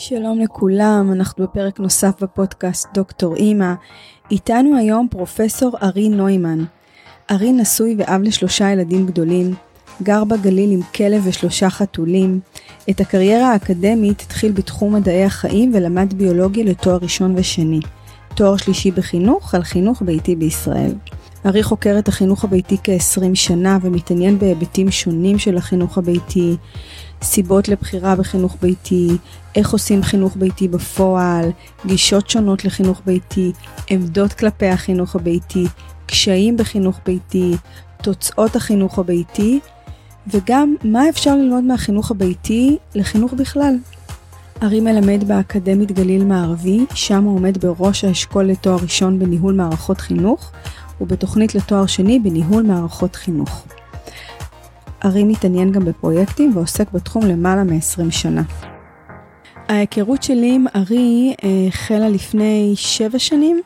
שלום לכולם, אנחנו בפרק נוסף בפודקאסט דוקטור אימה. איתנו היום פרופסור ארי נוימן. ארי נשוי ואב ל3 ילדים גדולים, גר בגליל עם כלב ו3 חתולים. את הקריירה האקדמית התחיל בתחום מדעי החיים ולמד ביולוגיה לתואר ראשון ושני. תואר שלישי בחינוך על חינוך ביתי בישראל. ארי חוקר את החינוך הביתי כ-20 שנה ומתעניין בהיבטים שונים של החינוך הביתי, סיבות לבחירה בחינוך ביתי, איך עושים חינוך ביתי בפועל, גישות שונות לחינוך ביתי, עמדות כלפי החינוך הביתי, קשיים בחינוך ביתי, תוצאות החינוך הביתי, וגם מה אפשר ללמוד מהחינוך הביתי לחינוך בכלל. ארי מלמד באקדמית גליל מערבי, שם הוא עומד בראש האשכול לתואר ראשון בניהול מערכות חינוך, ובתוכנית לתואר שני בניהול מערכות חינוך. ארי מתעניין גם בפרויקטים ועוסק בתחום למעלה מ-20 שנה. ההיכרות שלי עם ארי החלה לפני 7 שנים.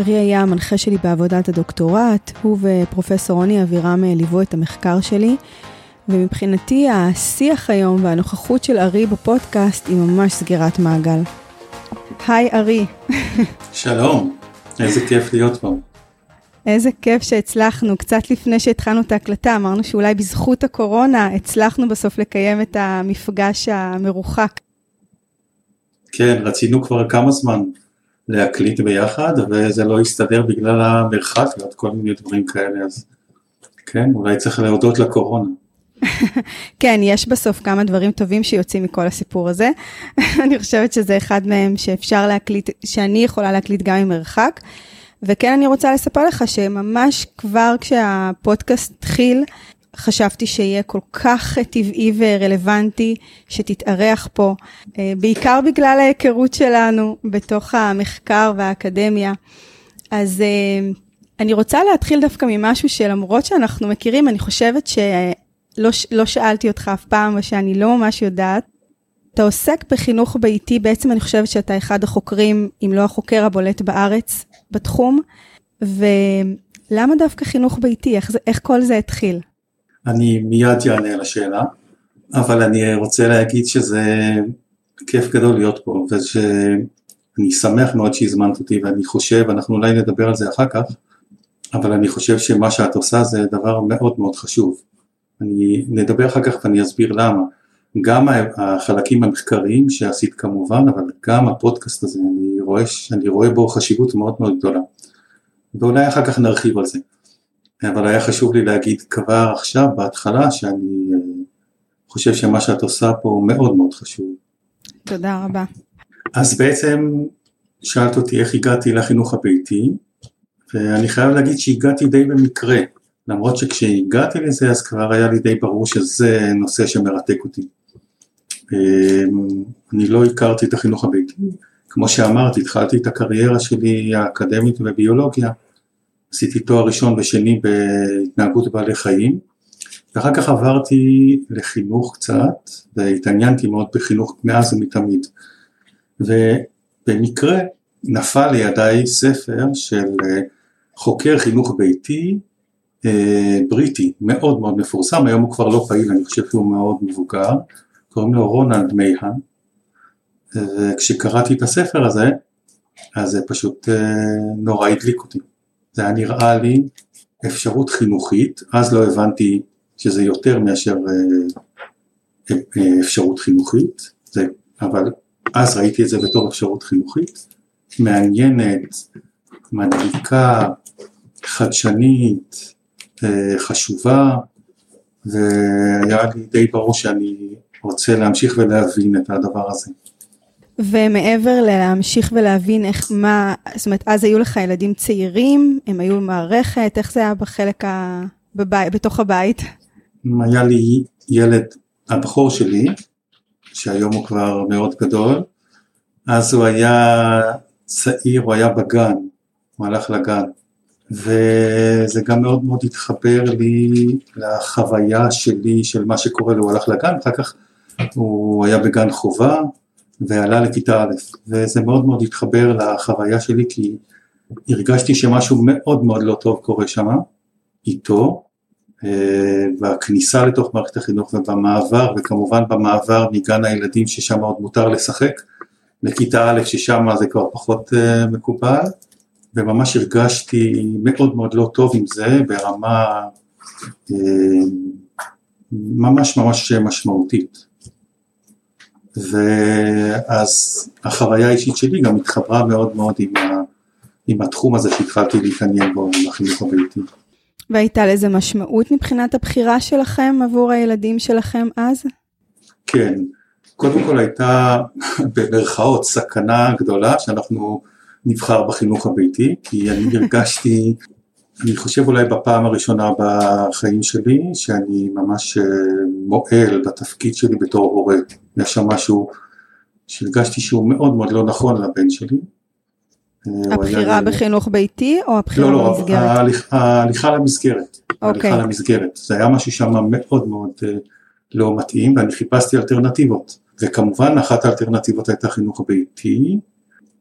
ארי היה המנחה שלי בעבודת הדוקטורט, הוא ופרופסור עוני אבירם ליוו את המחקר שלי, ומבחינתי השיח היום והנוכחות של ארי בפודקאסט היא ממש סגירת מעגל. היי ארי. שלום, איזה כיף להיות פה. איזה כיף שהצלחנו, קצת לפני שהתחלנו את ההקלטה, אמרנו שאולי בזכות הקורונה הצלחנו בסוף לקיים את המפגש המרוחק. כן, רצינו כבר כמה זמן להקליט ביחד, וזה לא הסתדר בגלל המרחק ועוד כל מיני דברים כאלה, אז כן, אולי צריך להודות לקורונה. כן, יש בסוף כמה דברים טובים שיוצאים מכל הסיפור הזה. אני חושבת שזה אחד מהם שאפשר להקליט, שאני יכולה להקליט גם עם מרחק, וכן אני רוצה לספר לך שממש כבר כשהפודקאסט התחיל, חשבתי שיהיה כל כך טבעי ורלוונטי שתתארח פה, בעיקר בגלל ההיכרות שלנו בתוך המחקר והאקדמיה. אז אני רוצה להתחיל דווקא ממשהו שלמרות שאנחנו מכירים, אני חושבת שלא שאלתי אותך אף פעם, ושאני לא ממש יודעת. אתה עוסק בחינוך ביתי, בעצם אני חושבת שאתה אחד החוקרים, אם לא החוקר הבולט בארץ, בתחום, ולמה דווקא חינוך ביתי? איך כל זה התחיל? אני מיד יענה לשאלה, אבל אני רוצה להגיד שזה כיף גדול להיות פה, ושאני שמח מאוד שהזמנת אותי, ואני חושב, אנחנו אולי נדבר על זה אחר כך, אבל אני חושב שמה שאת עושה זה דבר מאוד מאוד חשוב. אני נדבר אחר כך ואני אסביר למה. גם החלקים המחקריים שעשית כמובן, אבל גם הפודקאסט הזה, אני רואה בו חשיבות מאוד מאוד גדולה. ואולי אחר כך נרחיב על זה. אבל היה חשוב לי להגיד כבר עכשיו, בהתחלה, שאני חושב שמה שאת עושה פה מאוד מאוד חשוב. תודה רבה. אז בעצם שאלת אותי איך הגעתי לחינוך הביתי, ואני חייב להגיד שהגעתי די במקרה, למרות שכשהגעתי לזה אז כבר היה לי די ברור שזה נושא שמרתק אותי. אני לא הכרתי את החינוך הביתי, כמו שאמרתי, התחלתי את הקריירה שלי האקדמית בביולוגיה, עשיתי תואר ראשון ושני בהתנהגות בעלי חיים, ואחר כך עברתי לחינוך קצת, והתעניינתי מאוד בחינוך מאז ומתמיד, ובמקרה נפל לידיי ספר של חוקר חינוך ביתי, בריטי, מאוד מאוד מפורסם, היום הוא כבר לא פעיל, אני חושב שהוא מאוד מבוגר, קוראים לו רונלד מייהן, וכשקראתי את הספר הזה, אז זה פשוט נורא הדליק אותי, זה היה נראה לי אפשרות חינוכית, אז לא הבנתי שזה יותר מאשר אפשרות חינוכית, אבל אז ראיתי את זה בתור אפשרות חינוכית, מעניינת, מדליקה, חדשנית, חשובה, והיה לי די ברור שאני רוצה להמשיך ולהבין את הדבר הזה. ומעבר להמשיך ולהבין איך מה, זאת אומרת, אז היו לך ילדים צעירים, הם היו מערכת, איך זה היה בחלק בתוך הבית? היה לי ילד, הבחור שלי, שהיום הוא כבר מאוד גדול, אז הוא היה צעיר, הוא היה בגן, הוא הלך לגן. וזה גם מאוד מאוד התחבר לי לחוויה שלי של מה שקורה לו, הוא הלך לגן, אחר כך הוא היה בגן חובה ועלה לכיתה א', וזה מאוד מאוד התחבר לחוויה שלי כי הרגשתי שמשהו מאוד מאוד לא טוב קורה שם, איתו, בכניסה לתוך מערכת החינוך ובמעבר, וכמובן במעבר מגן הילדים ששם עוד מותר לשחק, לכיתה א', ששם זה כבר פחות מקובל, וממש הרגשתי מאוד מאוד לא טוב עם זה, ברמה ממש ממש משמעותית. ואז החוויה האישית שלי גם התחברה מאוד מאוד עם התחום הזה שהתחלתי להתעניין בו בחינוך הביתי. והייתה לזה משמעות מבחינת הבחירה שלכם עבור הילדים שלכם אז? כן, קודם כל הייתה במרכאות סכנה גדולה שאנחנו נבחר בחינוך הביתי, כי אני הרגשתי, אני חושב אולי בפעם הראשונה בחיים שלי, שאני ממש מועל בתפקיד שלי בתור הורה. יש שם משהו שהרגשתי שהוא מאוד מאוד לא נכון לבן שלי. הבחירה בחינוך ביתי או הבחירה במסגרת? לא, ההליכה למסגרת. ההליכה למסגרת. זה היה משהו שם מאוד מאוד לא מתאים, ואני חיפשתי אלטרנטיבות. וכמובן, אחת האלטרנטיבות הייתה חינוך ביתי,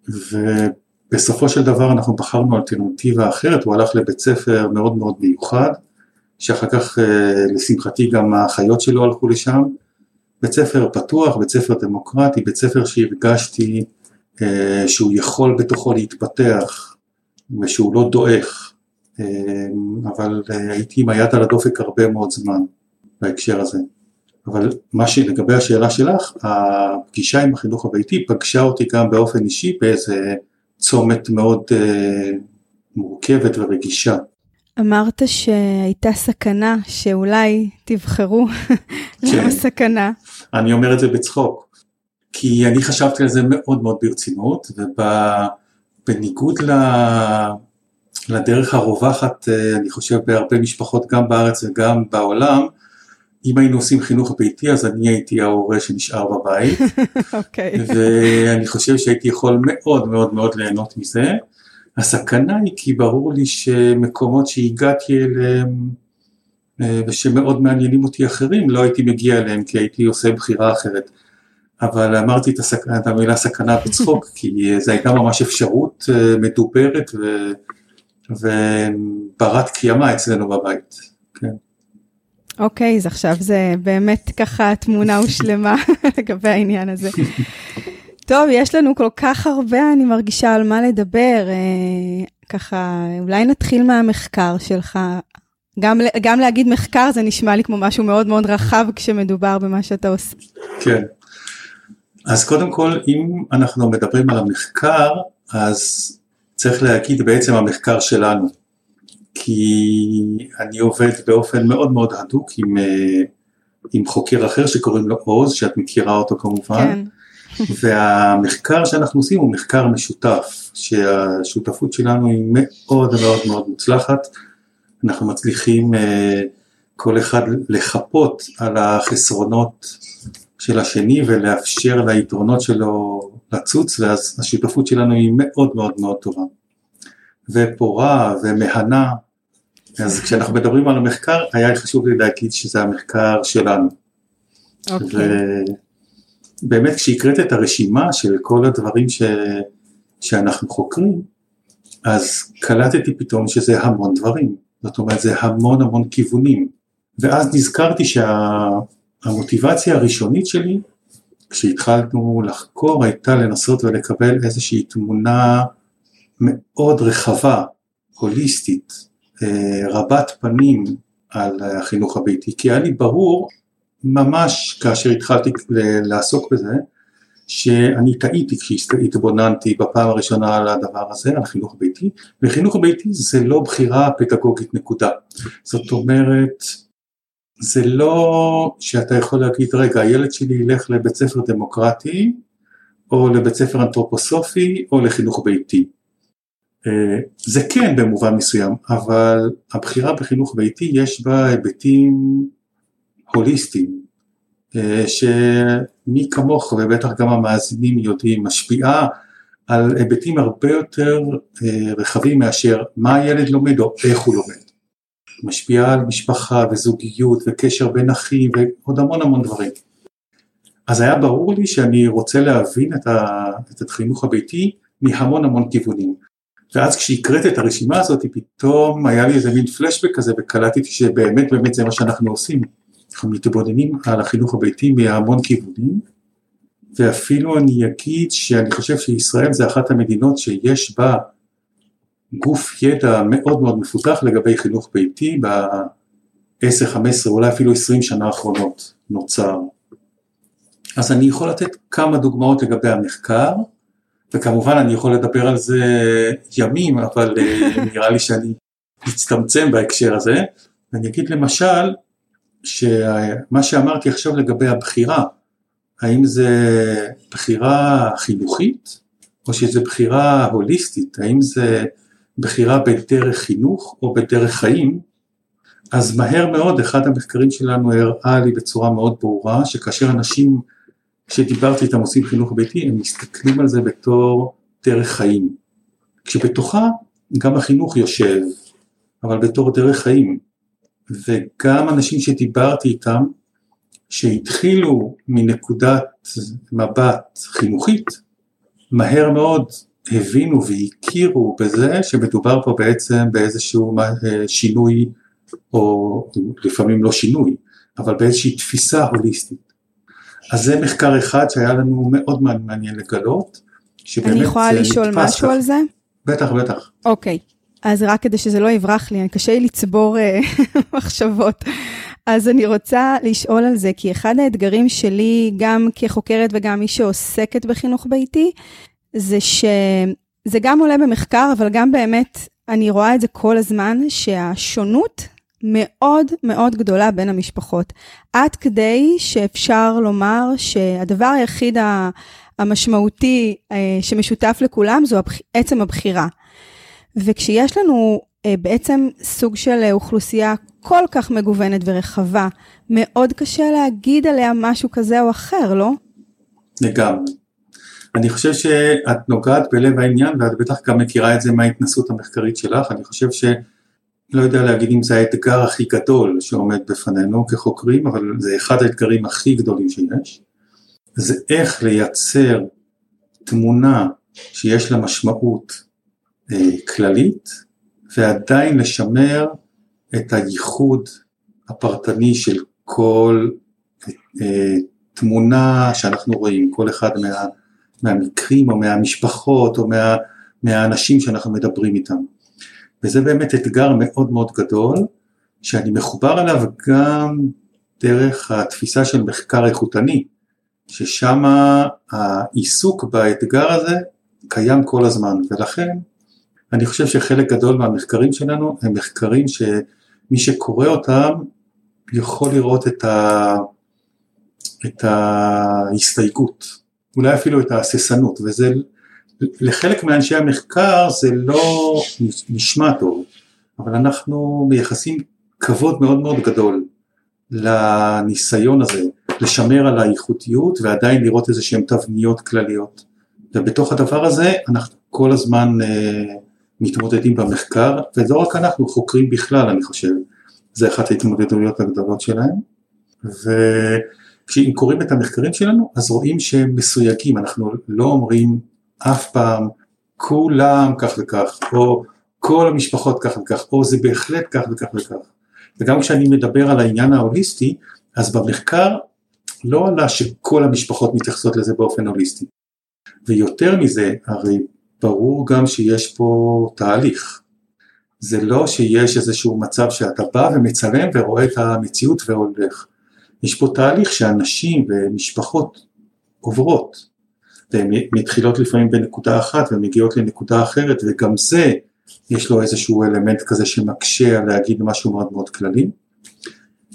ובסופו של דבר אנחנו בחרנו אלטרנטיבה אחרת, הוא הלך לבית ספר מאוד מאוד מיוחד, שאחר כך לשמחתי גם האחיות שלו הלכו לשם, בית ספר פתוח, בית ספר דמוקרטי, בית ספר שהרגשתי שהוא יכול בתוכו להתפתח, ושהוא לא דואך, אבל הייתי עם היד על הדופק הרבה מאוד זמן בהקשר הזה. אבל מה שלגבי השאלה שלך, הפגישה עם החינוך הביתי פגשה אותי גם באופן אישי באיזה צומת מאוד מורכבת ורגישה. אמרת שהייתה סכנה שאולי תבחרו למה סכנה. אני אומר את זה בצחוק, כי אני חשבתי על זה מאוד מאוד ברצינות, ובניגוד לדרך הרווחת, אני חושב בהרבה משפחות גם בארץ וגם בעולם, אם היינו עושים חינוך ביתי, אז אני הייתי ההורה שנשאר בבית, ואני חושב שהייתי יכול מאוד מאוד מאוד ליהנות מזה. הסכנה היא כי ברור לי שמקומות שהגעתי אליהם, ושמאוד מעניינים אותי אחרים, לא הייתי מגיע אליהם, כי הייתי עושה בחירה אחרת. אבל אמרתי את המילה סכנה בצחוק, כי זו הייתה ממש אפשרות מדוברת, וברת קיימה אצלנו בבית, כן. אוקיי, אז עכשיו זה באמת ככה תמונה ושלמה לגבי העניין הזה. טוב, יש לנו כל כך הרבה, אני מרגישה על מה לדבר. ככה, אולי נתחיל מהמחקר שלך. גם להגיד מחקר זה נשמע לי כמו משהו מאוד מאוד רחב כשמדובר במה שאתה עושה. כן. אז קודם כל, אם אנחנו מדברים על המחקר, אז צריך להגיד בעצם המחקר שלנו. כי אני עובד באופן מאוד מאוד הדוק עם חוקר אחר שקוראים לו עוז, שאת מכירה אותו כמובן, והמחקר שאנחנו עושים הוא מחקר משותף, שהשותפות שלנו היא מאוד מאוד מאוד מוצלחת, אנחנו מצליחים כל אחד לחפות על החסרונות של השני, ולאפשר ליתרונות שלו לצוץ, ואז השותפות שלנו היא מאוד מאוד מאוד טובה. ופורה ומהנה, אז כשאנחנו מדברים על המחקר, היה חשוב לי להגיד שזה המחקר שלנו. ובאמת כשהקראת את הרשימה של כל הדברים שאנחנו חוקרים, אז קלטתי פתאום שזה המון דברים, זאת אומרת זה המון המון כיוונים, ואז נזכרתי שהמוטיבציה הראשונית שלי, כשהתחלנו לחקור, הייתה לנסות ולקבל איזושהי תמונה מאוד רחבה, הוליסטית, רבת פנים על החינוך הביתי, כי היה לי ברור ממש כאשר התחלתי לעסוק בזה, שאני טעיתי כשהתבוננתי בפעם הראשונה על הדבר הזה, על החינוך הביתי, וחינוך הביתי זה לא בחירה פדגוגית נקודה, זאת אומרת, זה לא שאתה יכול להגיד, רגע, הילד שלי ילך לבית ספר דמוקרטי, או לבית ספר אנתרופוסופי, או לחינוך ביתי, זה כן במובן מסוים, אבל הבחירה בחינוך ביתי יש בה היבטים הוליסטיים, שמי כמוך ובטח גם המאזינים יודעים, משפיעה על היבטים הרבה יותר רחבים מאשר מה הילד לומד או איך הוא לומד. משפיעה על משפחה וזוגיות וקשר בין אחים ועוד המון המון דברים. אז היה ברור לי שאני רוצה להבין את החינוך הביתי מהמון המון כיוונים. ואז כשהקראת את הרשימה הזאת, פתאום היה לי איזה מין פלשבק כזה, וקלטתי שבאמת באמת זה מה שאנחנו עושים. אנחנו מתבוננים על החינוך הביתי מהמון כיוונים, ואפילו אני אגיד שאני חושב שישראל זה אחת המדינות שיש בה גוף ידע מאוד מאוד מפותח לגבי חינוך ביתי, ב-10, 15, אולי אפילו 20 שנה האחרונות נוצר. אז אני יכול לתת כמה דוגמאות לגבי המחקר, וכמובן אני יכול לדבר על זה ימים, אבל נראה לי שאני מצטמצם בהקשר הזה, ואני אגיד למשל, שמה שאמרתי עכשיו לגבי הבחירה, האם זה בחירה חינוכית, או שזה בחירה הוליסטית, האם זה בחירה בדרך חינוך או בדרך חיים, אז מהר מאוד אחד המחקרים שלנו הראה לי בצורה מאוד ברורה, שכאשר אנשים שדיברתי איתם עושים חינוך ביתי, הם מסתכלים על זה בתור דרך חיים, כשבתוכה גם החינוך יושב, אבל בתור דרך חיים, וגם אנשים שדיברתי איתם, שהתחילו מנקודת מבט חינוכית, מהר מאוד הבינו והכירו בזה שמדובר פה בעצם באיזשהו שינוי, או לפעמים לא שינוי, אבל באיזושהי תפיסה הוליסטית. אז זה מחקר אחד שהיה לנו מאוד מעניין לגלות, אני יכולה לשאול משהו על זה? בטח, בטח. אוקיי, אז רק כדי שזה לא יברח לי, קשה לי לצבור מחשבות. אז אני רוצה לשאול על זה, כי אחד האתגרים שלי, גם כחוקרת וגם מי שעוסקת בחינוך ביתי, זה שזה גם עולה במחקר, אבל גם באמת, אני רואה את זה כל הזמן, שהשונות מאוד מאוד גדולה בין המשפחות. עד כדי שאפשר לומר שהדבר היחיד המשמעותי שמשותף לכולם, זו עצם הבחירה. וכשיש לנו בעצם סוג של אוכלוסייה כל כך מגוונת ורחבה, מאוד קשה להגיד עליה משהו כזה או אחר, לא? לגמרי. אני חושב שאת נוגעת בלב העניין, ואת בטח גם מכירה את זה מההתנסות המחקרית שלך, אני חושב שלא יודע להגיד אם זה האתגר הכי גדול שעומד בפנינו כחוקרים, אבל זה אחד האתגרים הכי גדולים שיש, זה איך לייצר תמונה שיש לה משמעות כללית, ועדיין לשמר את הייחוד הפרטני של כל תמונה שאנחנו רואים, כל אחד מהמקרים או מהמשפחות או מהאנשים שאנחנו מדברים איתם. וזה באמת אתגר מאוד מאוד גדול, שאני מחובר עליו גם דרך התפיסה של מחקר איכותני, ששם העיסוק באתגר הזה קיים כל הזמן, ולכן אני חושב שחלק גדול מהמחקרים שלנו הם מחקרים שמי שקורא אותם יכול לראות את ההסתייגות, אולי אפילו את ההססנות, וזה לחלק מאנשי המחקר זה לא נשמע טוב, אבל אנחנו מייחסים כבוד מאוד מאוד גדול לניסיון הזה, לשמר על האיכותיות ועדיין לראות איזה שהן תבניות כלליות, ובתוך הדבר הזה אנחנו כל הזמן מתמודדים במחקר, ולא רק אנחנו חוקרים בכלל, אני חושב, זה אחת ההתמודדויות הגדולות שלהם, וכשאם קוראים את המחקרים שלנו, אז רואים שהם מסויגים, אנחנו לא אומרים אף פעם, כולם כך וכך, או כל המשפחות כך וכך, או זה בהחלט כך וכך וכך, וגם כשאני מדבר על העניין ההוליסטי, אז במחקר לא עלה שכל המשפחות מתייחסות לזה באופן הוליסטי, ויותר מזה, הרי ברור גם שיש פה תהליך, זה לא שיש איזשהו מצב שאתה בא ומצלם ורואה את המציאות והולך, יש פה תהליך שאנשים ומשפחות עוברות, והן מתחילות לפעמים בנקודה אחת ומגיעות לנקודה אחרת, וגם זה יש לו איזשהו אלמנט כזה שמקשה להגיד משהו מאוד מאוד כללי,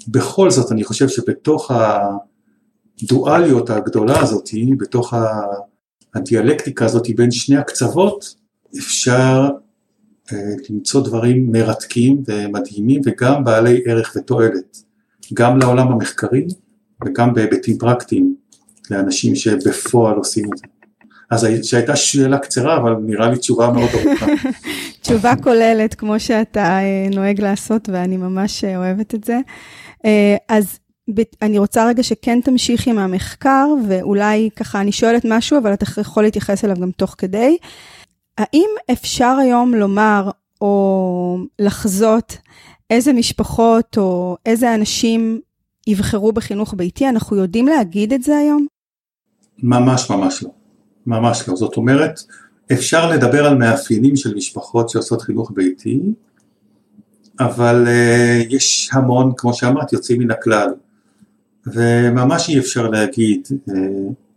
בכל זאת אני חושב שבתוך הדואליות הגדולה הזאת, בתוך הדיאלקטיקה הזאת בין שני הקצוות, אפשר למצוא דברים מרתקים ומדהימים, וגם בעלי ערך ותועלת, גם לעולם המחקרי, וגם בהיבטים פרקטיים, לאנשים שבפועל עושים את זה. אז שהייתה שאלה קצרה, אבל נראה לי תשובה מאוד ארוכה. תשובה כוללת, כמו שאתה נוהג לעשות, ואני ממש אוהבת את זה. אז אני רוצה רגע שכן תמשיכי מהמחקר, ואולי ככה אני שואלת משהו, אבל אתה יכול להתייחס אליו גם תוך כדי. האם אפשר היום לומר, או לחזות, איזה משפחות, או איזה אנשים יבחרו בחינוך ביתי? אנחנו יודעים להגיד את זה היום? ממש ממש לא. ממש לא. זאת אומרת, אפשר לדבר על מאפיינים של משפחות שעושות חינוך ביתי, אבל יש המון, כמו שאמרת, יוצאים מן הכלל. וממש אי אפשר להגיד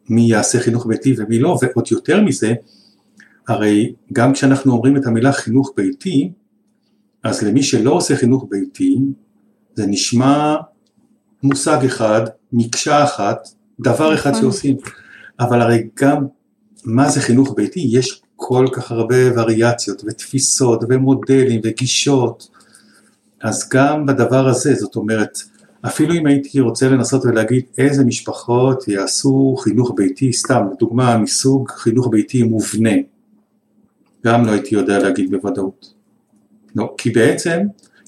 מי יעשה חינוך ביתי ומי לא, ועוד יותר מזה, הרי גם כשאנחנו אומרים את המילה חינוך ביתי, אז למי שלא עושה חינוך ביתי, זה נשמע מושג אחד, מקשה אחת, דבר אחד שעושים. אבל הרי גם מה זה חינוך ביתי, יש כל כך הרבה וריאציות ותפיסות ומודלים וגישות, אז גם בדבר הזה, זאת אומרת, אפילו אם הייתי רוצה לנסות ולהגיד איזה משפחות יעשו חינוך ביתי, סתם, לדוגמה, מסוג חינוך ביתי מובנה, גם לא הייתי יודע להגיד בוודאות. לא, כי בעצם,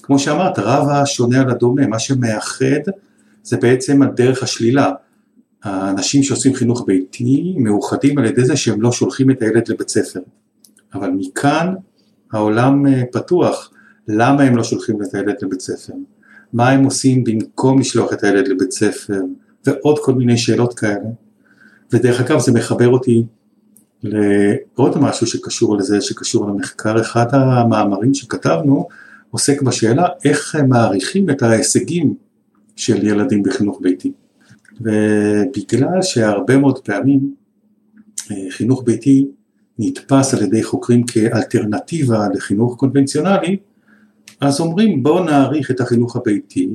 כמו שאמרת, רב השונה על הדומה, מה שמאחד זה בעצם הדרך השלילה. האנשים שעושים חינוך ביתי מאוחדים על ידי זה שהם לא שולחים את הילד לבית ספר. אבל מכאן העולם פתוח. למה הם לא שולחים את הילד לבית ספר? מה הם עושים במקום לשלוח את הילד לבית ספר? ועוד כל מיני שאלות כאלה. ודרך אגב זה מחבר אותי לעוד משהו שקשור לזה, שקשור למחקר. אחד המאמרים שכתבנו עוסק בשאלה איך מעריכים את ההישגים של ילדים בחינוך ביתי. ובגלל שהרבה מאוד פעמים חינוך ביתי נתפס על ידי חוקרים כאלטרנטיבה לחינוך קונבנציונלי, אז אומרים בואו נעריך את החינוך הביתי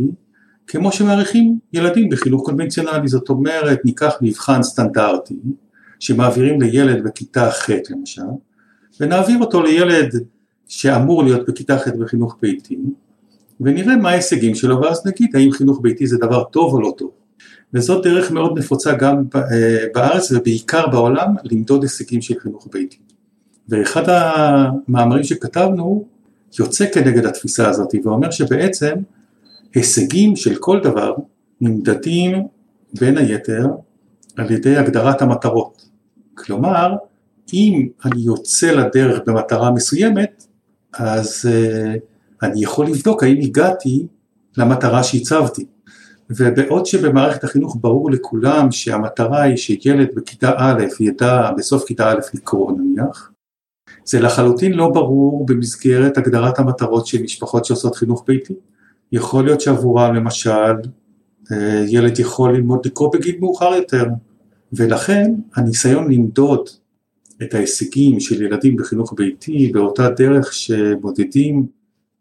כמו שמעריכים ילדים בחינוך קונבנציונלי. זאת אומרת, ניקח מבחן סטנדרטי שמעבירים לילד בכיתה ח' למשל, ונעביר אותו לילד שאמור להיות בכיתה ח' בחינוך ביתי, ונראה מה ההישגים שלו, ואז נגיד האם חינוך ביתי זה דבר טוב או לא טוב. וזאת דרך מאוד נפוצה גם בארץ ובעיקר בעולם, למדוד הישגים של חינוך ביתי. ואחד המאמרים שכתבנו יוצא כנגד התפיסה הזאת, ואומר שבעצם הישגים של כל דבר נמדדים בין היתר על ידי הגדרת המטרות. כלומר, אם אני יוצא לדרך במטרה מסוימת, אז אני יכול לבדוק האם הגעתי למטרה שהצבתי. ובעוד שבמערכת החינוך ברור לכולם שהמטרה היא שילד בכיתה א' ידע בסוף כיתה א' לקרוא נניח, זה לחלוטין לא ברור במסגרת הגדרת המטרות של משפחות שעושות חינוך ביתי. יכול להיות שעבורם למשל, ילד יכול ללמוד לקרוא בגיל מאוחר יותר, ולכן הניסיון למדוד את ההישגים של ילדים בחינוך ביתי באותה דרך שמודדים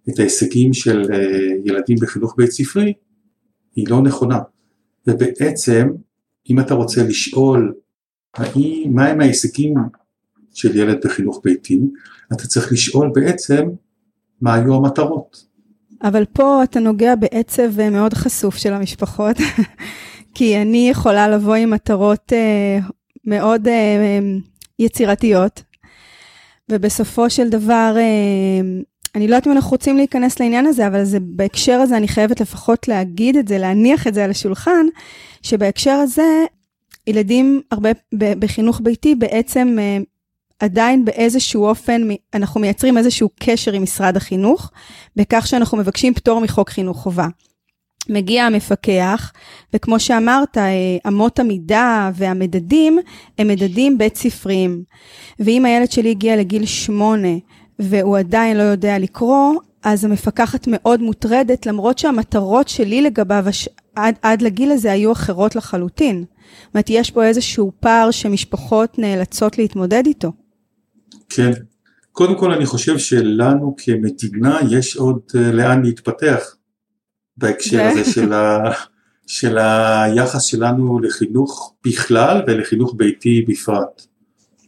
את ההישגים של ילדים בחינוך בית ספרי, היא לא נכונה. ובעצם, אם אתה רוצה לשאול מה הם ההישגים של ילד בחינוך ביתי, אתה צריך לשאול בעצם מה היו המטרות. אבל פה אתה נוגע בעצב מאוד חשוף של המשפחות, כי אני יכולה לבוא עם מטרות מאוד יצירתיות, ובסופו של דבר, אני לא יודעת אם אנחנו רוצים להיכנס לעניין הזה, אבל בהקשר הזה אני חייבת לפחות להגיד את זה, להניח את זה על השולחן, שבהקשר הזה ילדים הרבה בחינוך ביתי בעצם עדיין באיזשהו אופן, אנחנו מייצרים איזשהו קשר עם משרד החינוך, בכך שאנחנו מבקשים פטור מחוק חינוך חובה. מגיע המפקח, וכמו שאמרת, אמות המידה והמדדים, הם מדדים בית ספריים. ואם הילד שלי הגיע לגיל 8, והוא עדיין לא יודע לקרוא, אז המפקחת מאוד מוטרדת, למרות שהמטרות שלי לגביו עד לגיל הזה היו אחרות לחלוטין. זאת אומרת, יש פה איזשהו פער שמשפחות נאלצות להתמודד איתו. כן, קודם כל אני חושב שלנו כמדינה יש עוד לאן להתפתח בהקשר הזה של היחס שלנו לחינוך בכלל ולחינוך ביתי בפרט.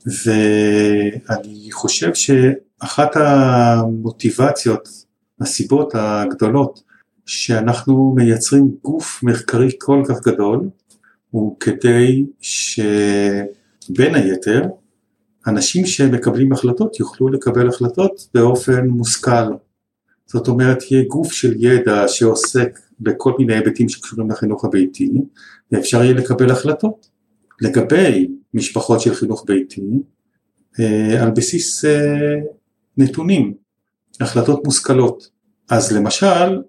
ואני חושב שאחת המוטיבציות, הסיבות הגדולות שאנחנו מייצרים גוף מחקרי כל כך גדול, הוא כדי שבין היתר אנשים שמקבלים החלטות יוכלו לקבל החלטות באופן מושכל. זאת אומרת, יהיה גוף של ידע שעוסק בכל מיני היבטים שקשורים לחינוך הביתי, ואפשר יהיה לקבל החלטות לגבי משפחות של חינוך ביתי, על בסיס נתונים, החלטות מושכלות. אז למשל,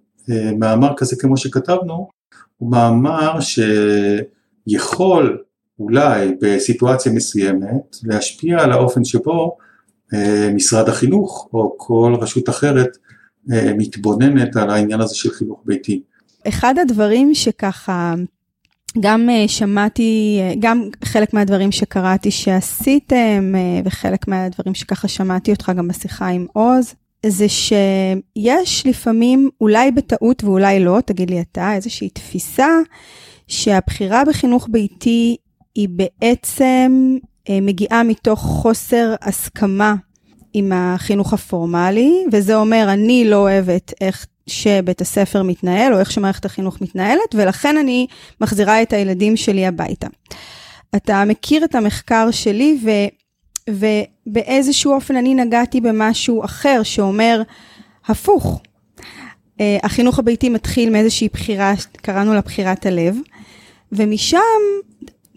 מאמר כזה כמו שכתבנו, הוא מאמר שיכול אולי בסיטואציה מסוימת להשפיע על האופן שבו משרד החינוך או כל רשות אחרת מתבוננת על העניין הזה של חינוך ביתי. אחד הדברים שככה גם שמעתי, גם חלק מהדברים שקראתי שעשיתם, וחלק מהדברים שככה שמעתי אותך גם בשיחה עם עוז, זה שיש לפעמים, אולי בטעות ואולי לא, תגיד לי אתה, איזושהי תפיסה, שהבחירה בחינוך ביתי היא בעצם מגיעה מתוך חוסר הסכמה עם החינוך הפורמלי, וזה אומר, אני לא אוהבת איך שבית הספר מתנהל, או איך שמערכת החינוך מתנהלת, ולכן אני מחזירה את הילדים שלי הביתה. אתה מכיר את המחקר שלי, ובאיזשהו אופן אני נגעתי במשהו אחר, שאומר, הפוך. החינוך הביתי מתחיל מאיזושהי בחירה, קראנו לה בחירת הלב, ומשם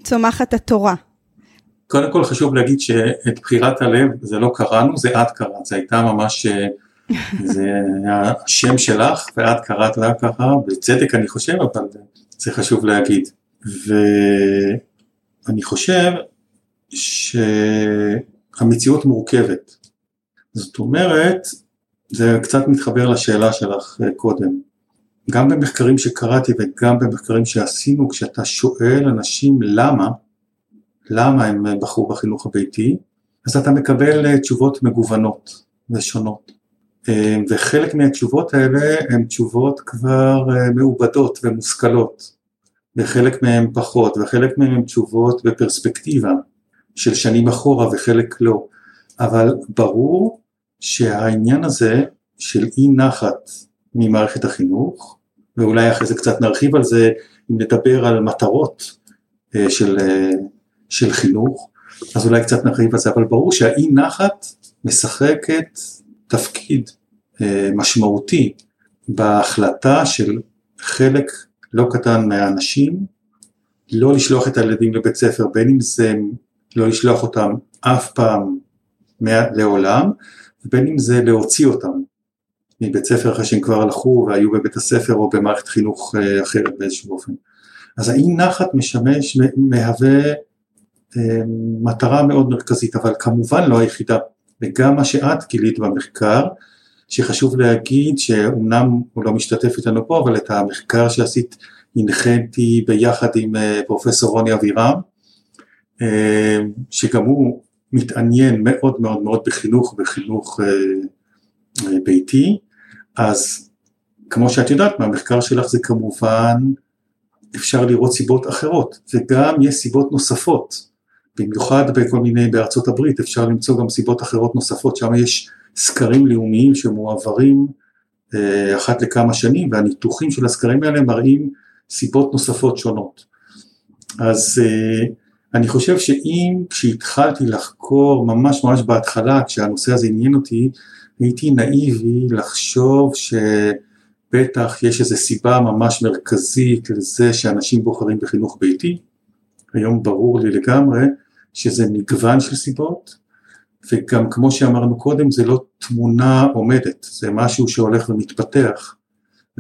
צומחת התורה. קודם כל חשוב להגיד שאת בחירת הלב, זה לא קראנו, זה את קראת, זה הייתה ממש... זה השם שלך, ואת קראת לה ככה, בצדק אני חושב, אבל זה חשוב להגיד. ואני חושב שהמציאות מורכבת. זאת אומרת, זה קצת מתחבר לשאלה שלך קודם. גם במחקרים שקראתי וגם במחקרים שעשינו, כשאתה שואל אנשים למה הם בחרו בחינוך הביתי, אז אתה מקבל תשובות מגוונות ושונות. וחלק מהתשובות האלה הן תשובות כבר מעובדות ומושכלות, וחלק מהן פחות, וחלק מהן הן תשובות בפרספקטיבה של שנים אחורה וחלק לא, אבל ברור שהעניין הזה של אי נחת ממערכת החינוך, ואולי אחרי זה קצת נרחיב על זה, אם נדבר על מטרות של חינוך, אז אולי קצת נרחיב על זה, אבל ברור שהאי נחת משחקת תפקיד משמעותי בהחלטה של חלק לא קטן מהאנשים לא לשלוח את הילדים לבית ספר, בין אם זה לא לשלוח אותם אף פעם לעולם, ובין אם זה להוציא אותם מבית ספר אחרי שהם כבר הלכו והיו בבית הספר או במערכת חינוך אחרת באיזשהו אופן. אז האי נחת מהווה מטרה מאוד מרכזית, אבל כמובן לא היחידה. וגם מה שאת גילית במחקר, שחשוב להגיד שאומנם הוא לא משתתף איתנו פה, אבל את המחקר שעשית הנחיתי ביחד עם פרופסור עוני אבירם, שגם הוא מתעניין מאוד מאוד מאוד בחינוך ביתי. אז כמו שאת יודעת מהמחקר שלך, זה כמובן אפשר לראות סיבות אחרות, וגם יש סיבות נוספות, במיוחד בכל מיני בארצות הברית, אפשר למצוא גם סיבות אחרות נוספות, שם יש סקרים לאומיים שמועברים אחת לכמה שנים, והניתוחים של הסקרים האלה מראים סיבות נוספות שונות. אז אני חושב שאם כשהתחלתי לחקור ממש ממש בהתחלה, כשהנושא הזה עניין אותי, הייתי נאיבי לחשוב שבטח יש איזו סיבה ממש מרכזית לזה שאנשים בוחרים בחינוך ביתי, היום ברור לי לגמרי, שזה מגוון של סיבות, וגם כמו שאמרנו קודם, זה לא תמונה עומדת, זה משהו שהולך ומתפתח,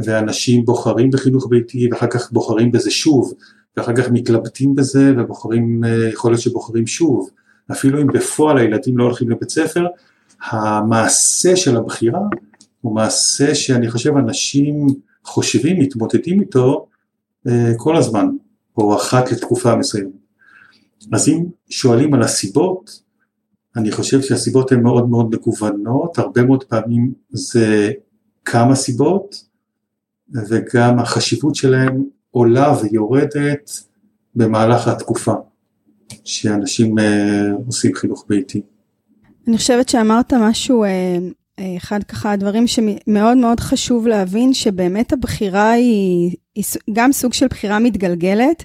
ואנשים בוחרים בחינוך ביתי, ואחר כך בוחרים בזה שוב, ואחר כך מתלבטים בזה, ובוחרים, יכול להיות שבוחרים שוב, אפילו אם בפועל הילדים לא הולכים לבית ספר, המעשה של הבחירה, הוא מעשה שאני חושב אנשים חושבים, מתמודדים איתו, כל הזמן, או אחת לתקופה מסוימת. אז אם שואלים על הסיבות, אני חושב שהסיבות הן מאוד מאוד מגוונות, הרבה מאוד פעמים זה כמה סיבות, וגם החשיבות שלהן עולה ויורדת במהלך התקופה, שאנשים עושים חינוך ביתי. אני חושבת שאמרת משהו, אחד ככה הדברים שמאוד מאוד חשוב להבין, שבאמת הבחירה היא גם סוג של בחירה מתגלגלת,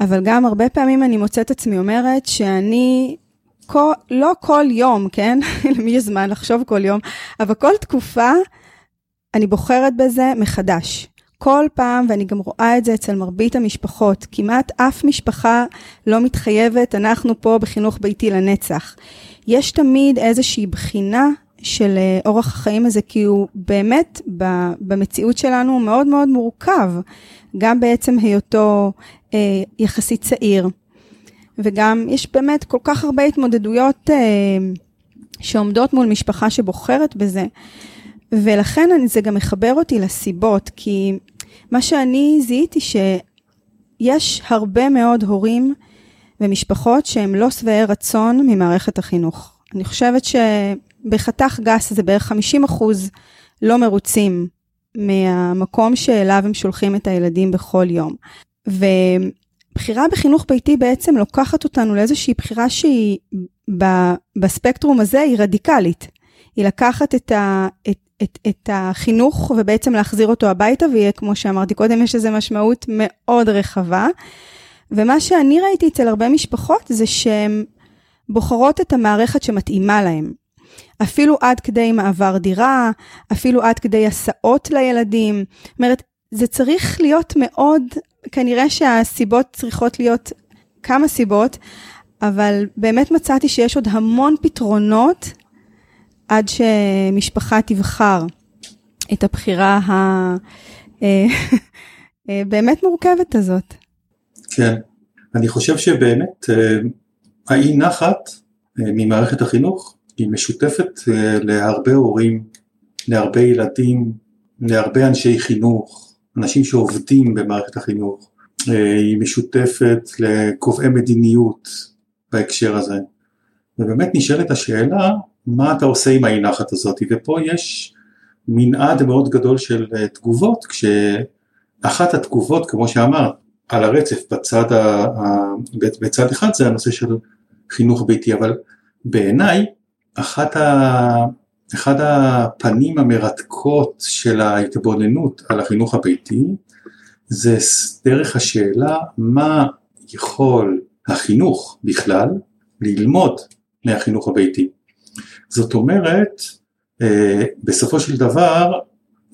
אבל גם הרבה פעמים אני מוצאת עצמי אומרת שאני, לא כל יום, כן? למי יש זמן לחשוב כל יום, אבל כל תקופה אני בוחרת בזה מחדש. כל פעם, ואני גם רואה את זה אצל מרבית המשפחות, כמעט אף משפחה לא מתחייבת, אנחנו פה בחינוך ביתי לנצח. יש תמיד איזושהי בחינה של אורח החיים הזה, כי הוא באמת במציאות שלנו מאוד מאוד מורכב, גם בעצם היותו יחסית צעיר, וגם יש באמת כל כך הרבה התמודדויות שעומדות מול משפחה שבוחרת בזה, ולכן זה גם מחבר אותי לסיבות, כי מה שאני זיהיתי שיש הרבה מאוד הורים ומשפחות שהם לא שבעי רצון ממערכת החינוך. אני חושבת שבחתך גס זה בערך 50% לא מרוצים מהמקום שאליו הם שולחים את הילדים בכל יום. ובחירה בחינוך ביתי בעצם לוקחת אותנו לאיזושהי בחירה שהיא בספקטרום הזה היא רדיקלית. היא לקחת את החינוך ובעצם להחזיר אותו הביתה, ויהיה כמו שאמרתי קודם, יש איזו משמעות מאוד רחבה. ומה שאני ראיתי אצל הרבה משפחות זה שהן בוחרות את המערכת שמתאימה להם. אפילו עד כדי מעבר דירה, אפילו עד כדי הסעות לילדים. זאת אומרת, זה צריך להיות מאוד, כנראה שהסיבות צריכות להיות כמה סיבות, אבל באמת מצאתי שיש עוד המון פתרונות עד שמשפחה תבחר את הבחירה הבאמת מורכבת הזאת. כן, אני חושב שבאמת האי נחת ממערכת החינוך היא משותפת להרבה הורים, להרבה ילדים, להרבה אנשי חינוך, אנשים שעובדים במערכת החינוך. היא משותפת לקובעי מדיניות בהקשר הזה. ובאמת נשאלת השאלה, מה אתה עושה עם האי נחת הזאת? ופה יש מנעד מאוד גדול של תגובות, כשאחת התגובות, כמו שאמרת, על הרצף בצד אחד, זה הנושא של חינוך ביתי, אבל בעיניי, אחד הפנים המרתקות של ההתבוננות על החינוך הביתי, זה דרך השאלה, מה יכול החינוך בכלל ללמוד מהחינוך הביתי? זאת אומרת, בסופו של דבר,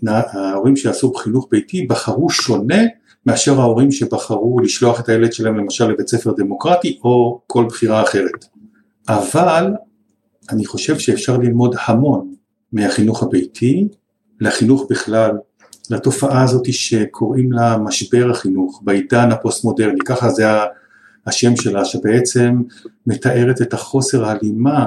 ההורים שעשו בחינוך ביתי בחרו שונה מאשר ההורים שבחרו לשלוח את הילד שלהם למשל לבית ספר דמוקרטי או כל בחירה אחרת. אבל אני חושב שאפשר ללמוד המון מהחינוך הביתי לחינוך בכלל, לתופעה הזאת שקוראים לה משבר החינוך, בעידן הפוסט-מודרני, ככה זה השם שלה, שבעצם מתארת את החוסר ההלימה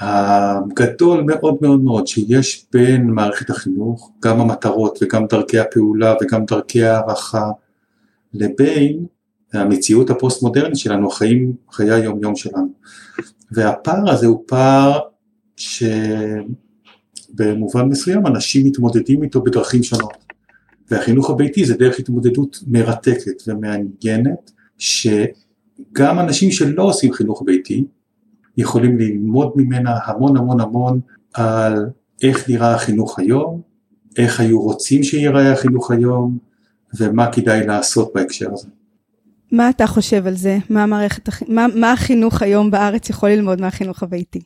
הגדול מאוד מאוד מאוד שיש בין מערכת החינוך, גם המטרות וגם דרכי הפעולה וגם דרכי הערכה, לבין המציאות הפוסט-מודרנית שלנו, חיי היום-יום שלנו. והפער הזה הוא פער שבמובן מסוים אנשים מתמודדים איתו בדרכים שונות. והחינוך הביתי זה דרך התמודדות מרתקת ומעניינת, שגם אנשים שלא עושים חינוך ביתי, יכולים ללמוד ממנה המון המון המון על איך נראה החינוך היום, איך היו רוצים שיראה החינוך היום, ומה כדאי לעשות בהקשר הזה. מה אתה חושב על זה? מה החינוך היום בארץ יכול ללמוד מהחינוך הביתי?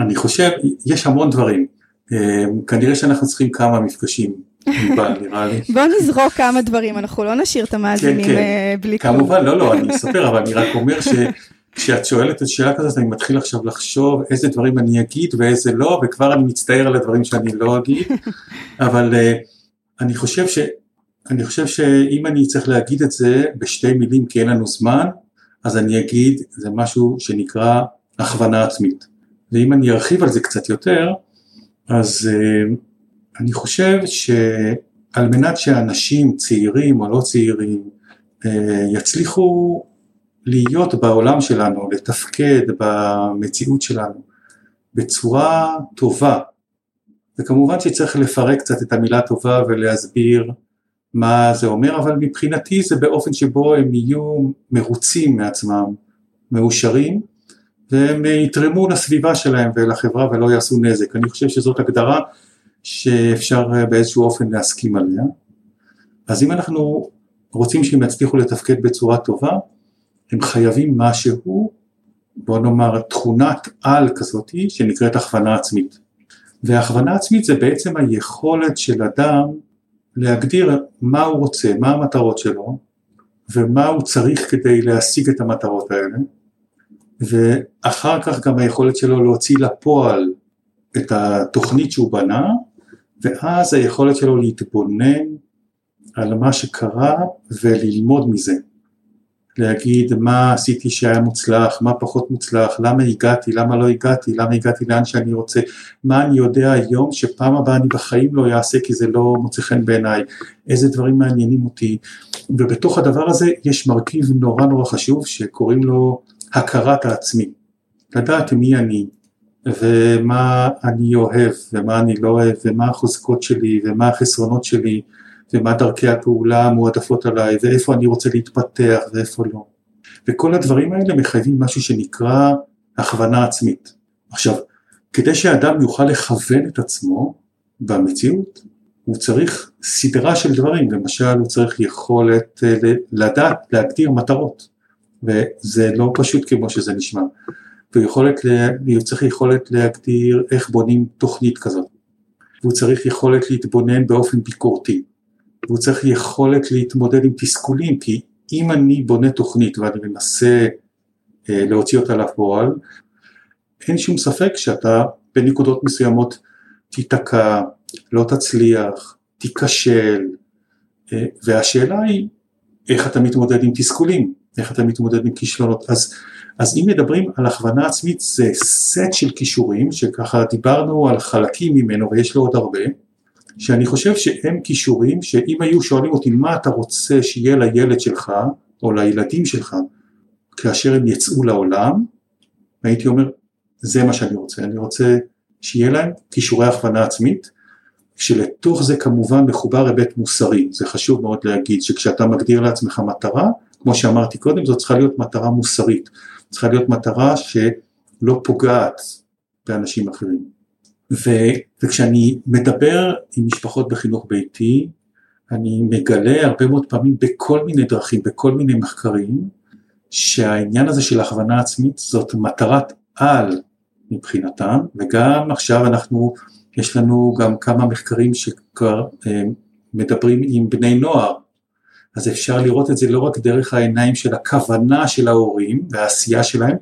אני חושב, יש המון דברים. כנראה שאנחנו צריכים כמה מפגשים. בוא נזרוק כמה דברים, אנחנו לא נשאיר את המאזינים בלי כלום. כמובן, לא, אני מספר, אבל אני רק אומר ש... כשאת שואלת את שאלה כזאת, אני מתחיל עכשיו לחשוב איזה דברים אני אגיד ואיזה לא, וכבר אני מצטער על הדברים שאני לא אגיד, אבל אני חושב שאם אני צריך להגיד את זה בשתי מילים, כי אין לנו זמן, אז אני אגיד, זה משהו שנקרא הכוונה עצמית. ואם אני ארחיב על זה קצת יותר, אז אני חושב שעל מנת שאנשים צעירים או לא צעירים יצליחו להיות בעולם שלנו, לתפקד במציאות שלנו, בצורה טובה, וכמובן שצריך לפרק קצת את המילה טובה, ולהסביר מה זה אומר, אבל מבחינתי זה באופן שבו הם יהיו מרוצים מעצמם, מאושרים, והם יתרמו לסביבה שלהם ולחברה, ולא יעשו נזק. אני חושב שזאת הגדרה, שאפשר באיזשהו אופן להסכים עליה, אז אם אנחנו רוצים שהם יצליחו לתפקד בצורה טובה, הם חייבים משהו, בוא נאמר, תכונת על כזאת שנקראת הכוונה עצמית. והכוונה עצמית זה בעצם היכולת של אדם להגדיר מה הוא רוצה, מה המטרות שלו, ומה הוא צריך כדי להשיג את המטרות האלה, ואחר כך גם היכולת שלו להוציא לפועל את התוכנית שהוא בנה, ואז היכולת שלו להתבונן על מה שקרה וללמוד מזה. להגיד מה עשיתי שהיה מוצלח, מה פחות מוצלח, למה הגעתי, למה לא הגעתי, למה הגעתי לאן שאני רוצה, מה אני יודע היום שפעם הבאה אני בחיים לא יעשה כי זה לא מוצא חן בעיניי, איזה דברים מעניינים אותי, ובתוך הדבר הזה יש מרכיב נורא נורא חשוב שקוראים לו הכרת העצמי, לדעת מי אני, ומה אני אוהב, ומה אני לא אוהב, ומה החוזקות שלי, ומה החסרונות שלי, ומה דרכי הפעולה המועדפות עליי, ואיפה אני רוצה להתפתח, ואיפה לא. וכל הדברים האלה מחייבים משהו שנקרא הכוונה עצמית. עכשיו, כדי שהאדם יוכל לכוון את עצמו במציאות, הוא צריך סדרה של דברים, למשל הוא צריך יכולת לדעת, להגדיר מטרות, וזה לא פשוט כמו שזה נשמע. והוא צריך יכולת להגדיר איך בונים תוכנית כזאת, והוא צריך יכולת להתבונן באופן ביקורתי, והוא צריך יכולת להתמודד עם תסכולים, כי אם אני בונה תוכנית ואני מנסה להוציא אותה לפועל, אין שום ספק שאתה בנקודות מסוימות תיתקע, לא תצליח, תיכשל, והשאלה היא איך אתה מתמודד עם תסכולים, איך אתה מתמודד עם כישלונות. אז אם מדברים על הכוונה עצמית, זה סט של כישורים, שככה דיברנו על חלקים ממנו, ויש לו עוד הרבה, שאני חושב שהם כישורים, שאם היו שואלים אותי מה אתה רוצה שיהיה לילד שלך, או לילדים שלך, כאשר הם יצאו לעולם, הייתי אומר, זה מה שאני רוצה, אני רוצה שיהיה להם כישורי הכוונה עצמית, שלתוך זה כמובן מחובר היבט מוסרי, זה חשוב מאוד להגיד, שכשאתה מגדיר לעצמך מטרה, כמו שאמרתי קודם, זאת צריכה להיות מטרה מוסרית, צריכה להיות מטרה שלא פוגעת באנשים אחרים. וכשאני מדבר עם משפחות בחינוך ביתי, אני מגלה הרבה מאוד פעמים בכל מיני דרכים, בכל מיני מחקרים, שהעניין הזה של הכוונה עצמית זאת מטרת על מבחינתם, וגם עכשיו יש לנו גם כמה מחקרים שמדברים עם בני נוער, אז אפשר לראות את זה לא רק דרך העיניים של הכוונה של ההורים והעשייה שלהם,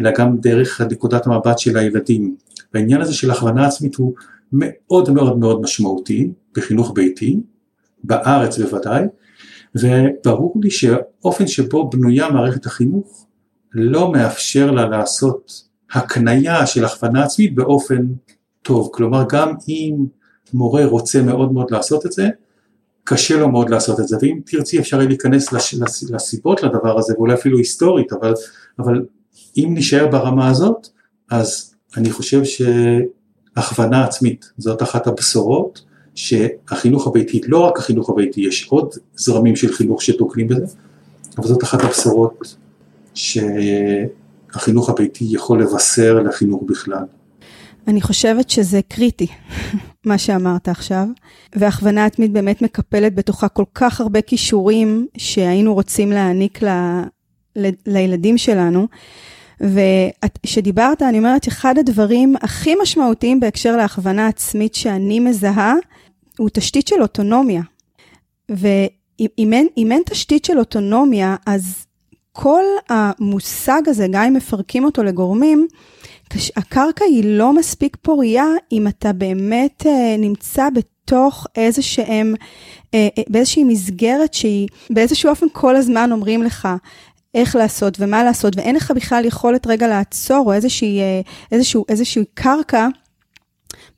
אלא גם דרך נקודת המבט של הילדים. והעניין הזה של הכוונה עצמית הוא מאוד מאוד מאוד משמעותי, בחינוך ביתי, בארץ בוודאי, וברור לי שהאופן שבו בנויה מערכת החינוך, לא מאפשר לה לעשות הקנייה של הכוונה עצמית באופן טוב. כלומר, גם אם מורה רוצה מאוד מאוד לעשות את זה, קשה לו מאוד לעשות את זה, ואם תרצי אפשר להיכנס לסיבות לדבר הזה, ואולי אפילו היסטורית, אבל אם נשאר ברמה הזאת, אז אני חושב שהכוונה עצמית, זאת אחת הבשורות, שהחינוך הביתי, לא רק החינוך הביתי, יש עוד זרמים של חינוך שתוקלים בזה, אבל זאת אחת הבשורות שהחינוך הביתי יכול לבשר לחינוך בכלל. אני חושבת שזה קריטי, מה שאמרת עכשיו, והכוונה עצמית באמת מקפלת בתוכה כל כך הרבה כישורים שהיינו רוצים להעניק לילדים שלנו, וכשדיברת אני אומרת שאחד הדברים הכי משמעותיים בהקשר להכוונה עצמית שאני מזהה, הוא תשתית של אוטונומיה, ואם אין תשתית של אוטונומיה, אז כל המושג הזה, גם אם מפרקים אותו לגורמים, הקרקע היא לא מספיק פוריה אם אתה באמת נמצא בתוך באיזושהי מסגרת שהיא באיזשהו אופן כל הזמן אומרים לך איך לעשות ומה לעשות, ואין לך בכלל יכולת רגע לעצור או איזושהי קרקע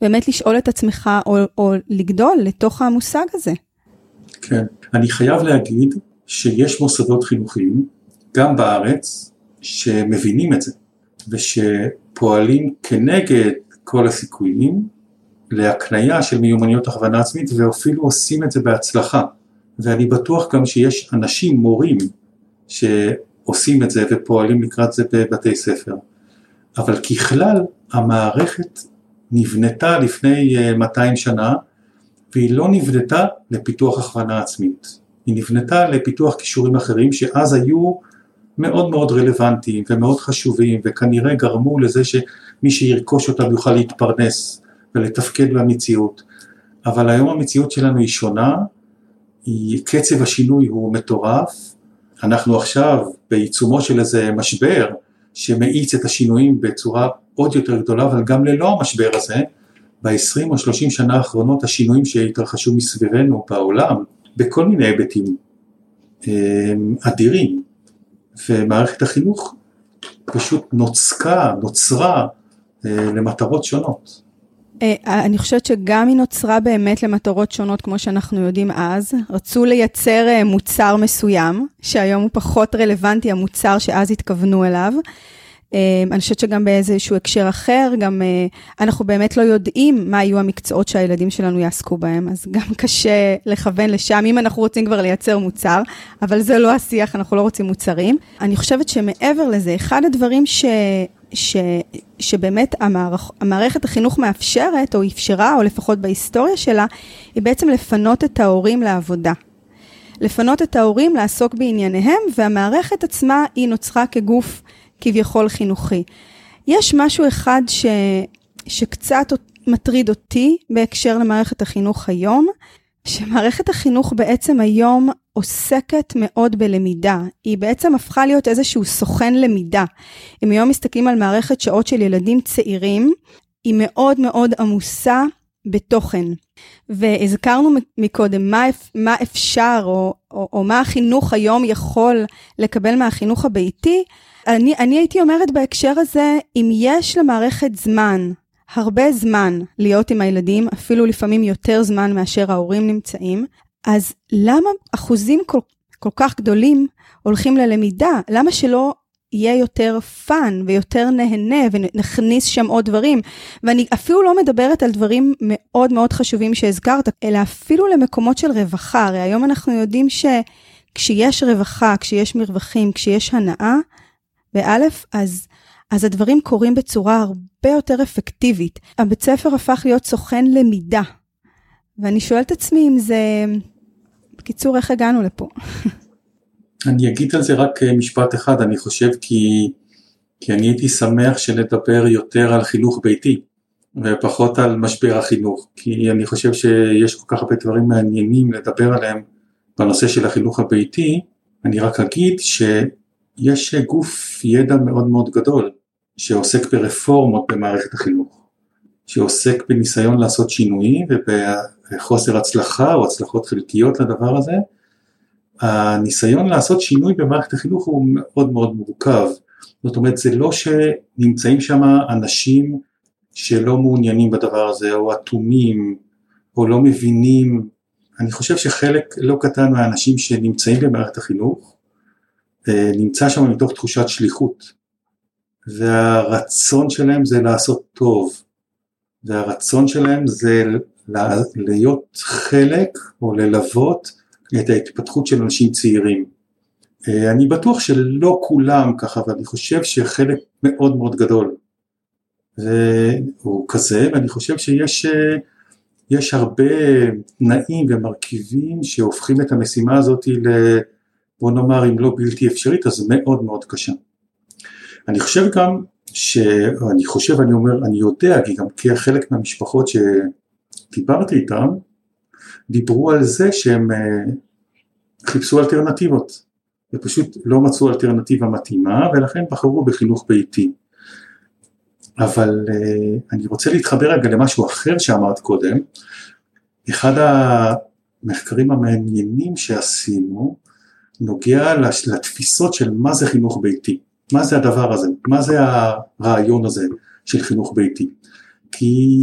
באמת לשאול את עצמך או לגדול לתוך המושג הזה. כן, אני חייב להגיד שיש מוסדות חינוכיים גם בארץ שמבינים את זה ושפועלים כנגד כל הסיכויים להקנייה של מיומנויות הכוונה עצמית, ואפילו עושים את זה בהצלחה, ואני בטוח גם שיש אנשים, מורים, שעושים את זה ופועלים לקראת זה בבתי ספר, אבל ככלל המערכת נבנתה לפני 200 שנה, והיא לא נבנתה לפיתוח הכוונה עצמית, היא נבנתה לפיתוח כישורים אחרים שאז היו מאוד מאוד רלוונטיים ומאוד חשובים, וכנראה גרמו לזה שמי שירכוש אותם יוכל להתפרנס ולתפקד במציאות. אבל היום המציאות שלנו היא שונה, קצב השינוי הוא מטורף, אנחנו עכשיו בעיצומו של איזה משבר שמאיץ את השינויים בצורה עוד יותר גדולה, אבל גם ללא המשבר הזה, ב-20 או 30 שנה האחרונות השינויים שהתרחשו מסביבנו בעולם, בכל מיני היבטים אדירים, ומערכת החינוך פשוט נוצרה למטרות שונות. אני חושבת שגם היא נוצרה באמת למטרות שונות, כמו שאנחנו יודעים אז. רצו לייצר מוצר מסוים, שהיום הוא פחות רלוונטי, המוצר שאז התכוונו אליו. אני חושבת שגם באיזשהו הקשר אחר, גם אנחנו באמת לא יודעים מה יהיו המקצועות שהילדים שלנו יעסקו בהם, אז גם קשה לכוון לשם, אם אנחנו רוצים כבר לייצר מוצר, אבל זה לא השיח, אנחנו לא רוצים מוצרים. אני חושבת שמעבר לזה, אחד הדברים שבאמת המערכת החינוך מאפשרת, או אפשרה, או לפחות בהיסטוריה שלה, היא בעצם לפנות את ההורים לעבודה. לפנות את ההורים לעסוק בענייניהם, והמערכת עצמה היא נוצרה כגוף כביכול חינוכי. יש משהו אחד שקצת מטריד אותי בהקשר למערכת החינוך היום, שמערכת החינוך בעצם היום עוסקת מאוד בלמידה. היא בעצם הפכה להיות איזשהו סוכן למידה. אם היום מסתכלים על מערכת שעות של ילדים צעירים, היא מאוד מאוד עמוסה בתוכן. והזכרנו מקודם מה אפשר או מה החינוך היום יכול לקבל מהחינוך הביתי. אני הייתי אומרת בהקשר הזה, אם יש למערכת זמן, הרבה זמן להיות עם הילדים, אפילו לפעמים יותר זמן מאשר ההורים נמצאים, אז למה אחוזים כל כך גדולים הולכים ללמידה? למה שלא יהיה יותר פן ויותר נהנה ונכניס שם עוד דברים? ואני אפילו לא מדברת על דברים מאוד מאוד חשובים שהזכרת, אלא אפילו למקומות של רווחה. הרי היום אנחנו יודעים שכשיש רווחה, כשיש מרווחים, כשיש הנאה, באלף, אז הדברים קורים בצורה הרבה יותר אפקטיבית. הבית ספר הפך להיות סוכן למידה. ואני שואלת את עצמי אם זה... בקיצור, איך הגענו לפה? אני אגיד על זה רק משפט אחד. אני חושב כי אני הייתי שמח שנדבר יותר על חינוך ביתי, ופחות על משבר החינוך. כי אני חושב שיש כל כך הרבה דברים מעניינים לדבר עליהם בנושא של החינוך הביתי. אני רק אגיד יש גוף ידע מאוד מאוד גדול, שעוסק ברפורמות במערכת החינוך, שעוסק בניסיון לעשות שינויים, ובחוסר הצלחה או הצלחות חלקיות לדבר הזה. הניסיון לעשות שינוי במערכת החינוך הוא מאוד מאוד מורכב. זאת אומרת, זה לא שנמצאים שם אנשים שלא מעוניינים בדבר הזה, או אטומים, או לא מבינים. אני חושב שחלק לא קטן מהאנשים שנמצאים במערכת החינוך, נמצא שם מתוך תחושת שליחות, והרצון שלהם זה לעשות טוב, והרצון שלהם זה להיות חלק או ללוות את ההתפתחות של אנשים צעירים. אני בטוח שלא כולם ככה, אבל אני חושב שחלק מאוד מאוד גדול הוא כזה, ואני חושב שיש הרבה תנאים ומרכיבים שהופכים את המשימה הזאת בוא נאמר, אם לא בלתי אפשרית, אז מאוד מאוד קשה. אני חושב גם אני יודע, כי גם כחלק מהמשפחות שדיברתי איתם, דיברו על זה שהם חיפשו אלטרנטיבות, ופשוט לא מצאו אלטרנטיבה מתאימה, ולכן בחרו בחינוך ביתי. אבל אני רוצה להתחבר רגע למשהו אחר שאמרת קודם. אחד המחקרים המעניינים שעשינו, נוגע לתפיסות של מה זה חינוך ביתי, מה זה הדבר הזה, מה זה הרעיון הזה של חינוך ביתי, כי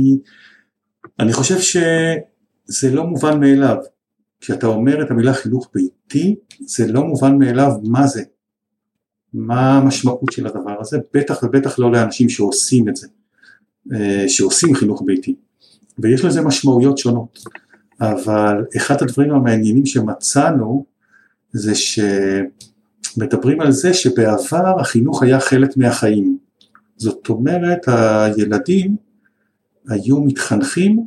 אני חושב שזה לא מובן מאליו, כשאתה אומר את המילה חינוך ביתי, זה לא מובן מאליו מה זה, מה המשמעות של הדבר הזה, בטח ובטח לא לאנשים שעושים את זה, שעושים חינוך ביתי, ויש לזה משמעויות שונות, אבל אחד הדברים המעניינים שמצאנו, זה שמדברים על זה שבעבר החינוך היה חלק מהחיים. זאת אומרת, הילדים היו מתחנכים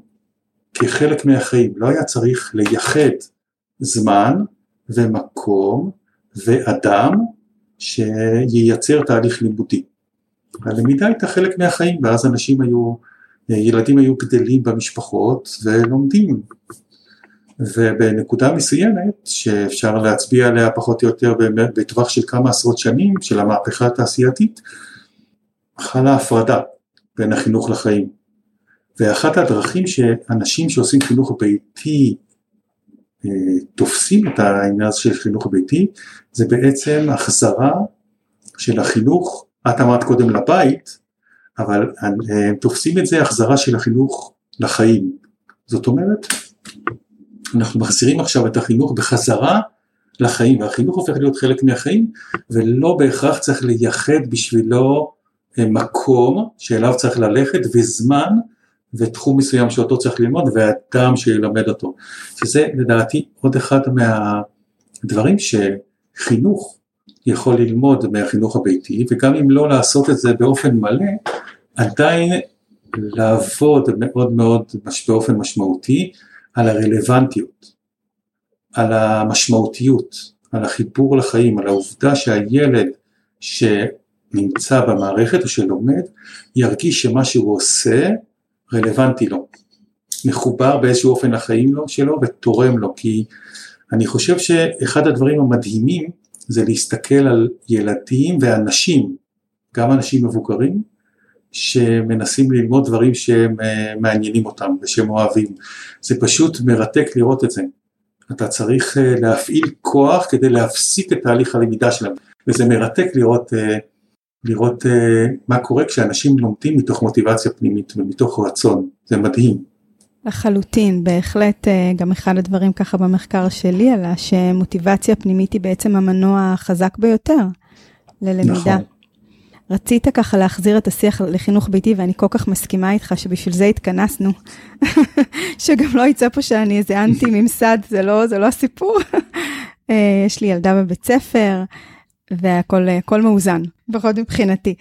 כחלק מהחיים. לא היה צריך לייחד זמן ומקום ואדם שייצר תהליך לימודי. הלמידה הייתה חלק מהחיים, ואז ילדים היו גדלים במשפחות ולומדים. ובנקודה מסוימת שאפשר להצביע עליה פחות או יותר בטווח של כמה עשרות שנים של המהפכה התעשייתית, חלה הפרדה בין החינוך לחיים. ואחת הדרכים שאנשים שעושים חינוך ביתי תופסים את העניין הזה של חינוך ביתי, זה בעצם החזרה של החינוך, את אמרת קודם לבית, אבל הם תופסים את זה, החזרה של החינוך לחיים. זאת אומרת, אנחנו מחזירים עכשיו את החינוך בחזרה לחיים, והחינוך הופך להיות חלק מהחיים, ולא בהכרח צריך לייחד בשבילו מקום שאליו צריך ללכת, וזמן ותחום מסוים שאותו צריך ללמוד, והאדם שילמד אותו. שזה לדעתי עוד אחד מהדברים שחינוך יכול ללמוד מהחינוך הביתי, וגם אם לא לעשות את זה באופן מלא, עדיין לעבוד מאוד מאוד באופן משמעותי, על הרלוונטיות, על המשמעותיות, על החיבור לחיים, על העובדה שהילד שנמצא במערכת או שלומד, ירגיש שמה שהוא עושה רלוונטי לו, מחובר באיזשהו אופן לחיים שלו ותורם לו, כי אני חושב שאחד הדברים המדהימים זה להסתכל על ילדים ואנשים, גם אנשים מבוגרים, שמנסים ללמוד דברים שהם מעניינים אותם ושהם אוהבים. זה פשוט מרתק לראות את זה. אתה צריך להפעיל כוח כדי להפסיק את תהליך הלמידה שלהם. וזה מרתק לראות מה קורה כשאנשים לומדים מתוך מוטיבציה פנימית ומתוך רצון. זה מדהים. לחלוטין, בהחלט גם אחד הדברים ככה במחקר שלי עלה שמוטיבציה פנימית היא בעצם המנוע החזק ביותר ללמידה. נכון. רצית ככה להחזיר את השיח לחינוך ביתי, ואני כל כך מסכימה איתך שבשביל זה התכנסנו, שגם לא יצא פה שאני איזה אנטי ממסד, זה לא הסיפור. יש לי ילדה בבית ספר, והכל מאוזן, פחות מבחינתי.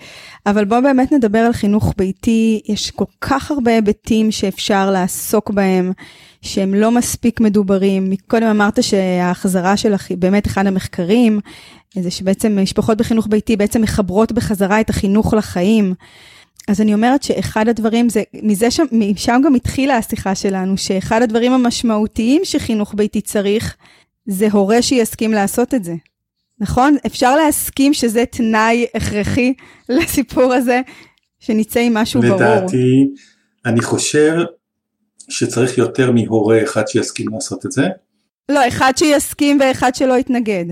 אבל בואו באמת נדבר על חינוך ביתי, יש כל כך הרבה היבטים שאפשר לעסוק בהם, שהם לא מספיק מדוברים. מקודם אמרת שההחזרה שלך היא באמת אחד המחקרים, זה שבעצם משפחות בחינוך ביתי בעצם מחברות בחזרה את החינוך לחיים. אז אני אומרת שאחד הדברים, משם גם התחילה השיחה שלנו, שאחד הדברים המשמעותיים שחינוך ביתי צריך, זה הורה שיסכים לעשות את זה. נכון? אפשר להסכים שזה תנאי הכרחי לסיפור הזה, שניצא עם משהו ברור. לדעתי, אני חושב שצריך יותר מהורה אחד שיסכים לעשות את זה. לא, אחד שיסכים ואחד שלא יתנגד.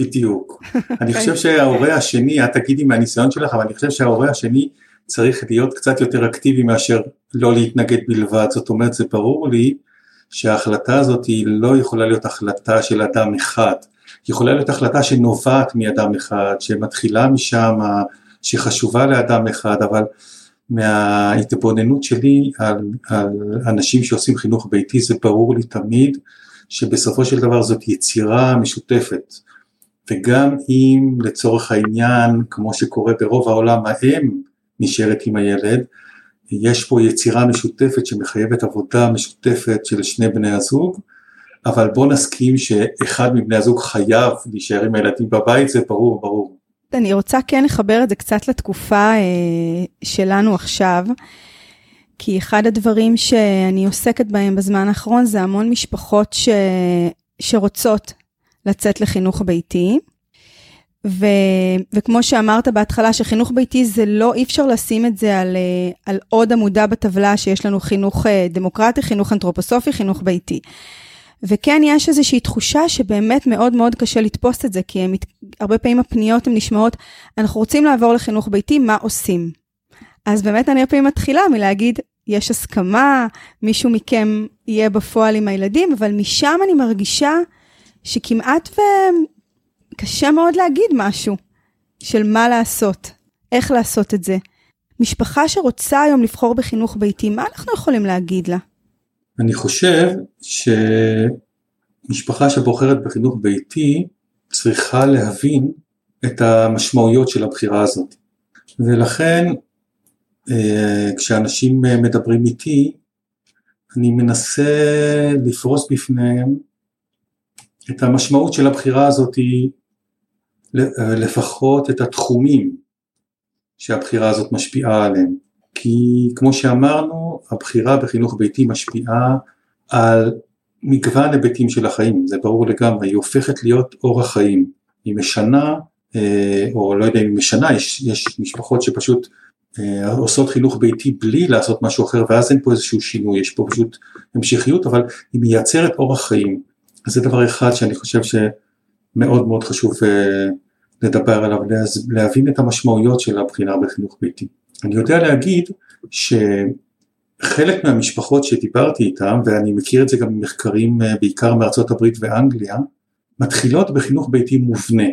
בדיוק. אני חושב שההורה השני, את תגידי מהניסיון שלך, אבל אני חושב שההורה השני צריך להיות קצת יותר אקטיבי מאשר לא להתנגד בלבד. זאת אומרת, זה ברור לי שההחלטה הזאת היא לא יכולה להיות החלטה של אדם אחד. היא יכולה להיות החלטה שנובעת מאדם אחד, שמתחילה משם, שחשובה לאדם אחד, אבל מההתבוננות שלי על אנשים שעושים חינוך ביתי, זה ברור לי תמיד שבסופו של דבר זאת יצירה משותפת. וגם אם לצורך העניין, כמו שקורה ברוב העולם, האם נשארת עם הילד, יש פה יצירה משותפת שמחייבת עבודה משותפת של שני בני הזוג, אבל בוא נסכים שאחד מבני הזוג חייב להישאר עם הילדים בבית, זה ברור, ברור. אני רוצה כן לחבר את זה קצת לתקופה שלנו עכשיו, כי אחד הדברים שאני עוסקת בהם בזמן האחרון, זה המון משפחות שרוצות לצאת לחינוך ביתי, וכמו שאמרת בהתחלה, שחינוך ביתי זה לא, אי אפשר לשים את זה על עוד עמודה בטבלה, שיש לנו חינוך דמוקרטי, חינוך אנתרופוסופי, חינוך ביתי. וכן יש איזושהי תחושה שבאמת מאוד מאוד קשה לתפוס את זה, כי הרבה פעמים הפניות הן נשמעות, אנחנו רוצים לעבור לחינוך ביתי, מה עושים? אז באמת אני הרבה פעמים מתחילה מלהגיד, יש הסכמה, מישהו מכם יהיה בפועל עם הילדים, אבל משם אני מרגישה שכמעט קשה מאוד להגיד משהו, של מה לעשות, איך לעשות את זה. משפחה שרוצה היום לבחור בחינוך ביתי, מה אנחנו יכולים להגיד לה? אני חושב שמשפחה שבוחרת בחינוך ביתי צריכה להבין את המשמעויות של הבחירה הזאת. ולכן כשאנשים מדברים איתי, אני מנסה לפרוס בפניהם את המשמעות של הבחירה הזאת, לפחות את התחומים שהבחירה הזאת משפיעה עליהם. כי כמו שאמרנו, הבחירה בחינוך ביתי משפיעה על מגוון היבטים של החיים, זה ברור לגמרי, היא הופכת להיות אורח חיים, היא משנה, או לא יודע אם היא משנה, יש משפחות שפשוט עושות חינוך ביתי בלי לעשות משהו אחר, ואז אין פה איזשהו שינוי, יש פה פשוט המשכיות, אבל היא מייצרת אורח חיים, אז זה דבר אחד שאני חושב שמאוד מאוד חשוב לדבר עליו, להבין את המשמעויות של הבחינה בחינוך ביתי. אני יודע להגיד שחלק מהמשפחות שדיברתי איתן, ואני מכיר את זה גם ממחקרים בעיקר מארצות הברית ואנגליה, מתחילות בחינוך ביתי מובנה.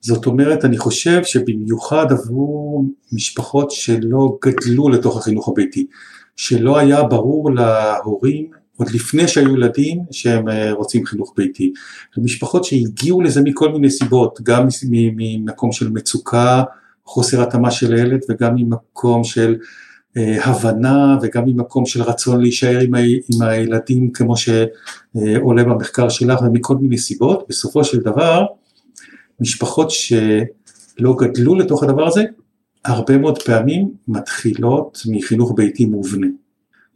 זאת אומרת, אני חושב שבמיוחד עבור משפחות שלא גדלו לתוך החינוך הביתי, שלא היה ברור להורים עוד לפני שהיו ילדים שהם רוצים חינוך ביתי. למשפחות שהגיעו לזה מכל מיני סיבות, גם ממקום של מצוקה, חוסר התאמה של הילד, וגם ממקום של הבנה, וגם ממקום של רצון להישאר עם הילדים, כמו שעולה במחקר שלך, ומכל מיני סיבות. בסופו של דבר, משפחות שלא גדלו לתוך הדבר הזה, הרבה מאוד פעמים מתחילות מחינוך ביתי מובנה.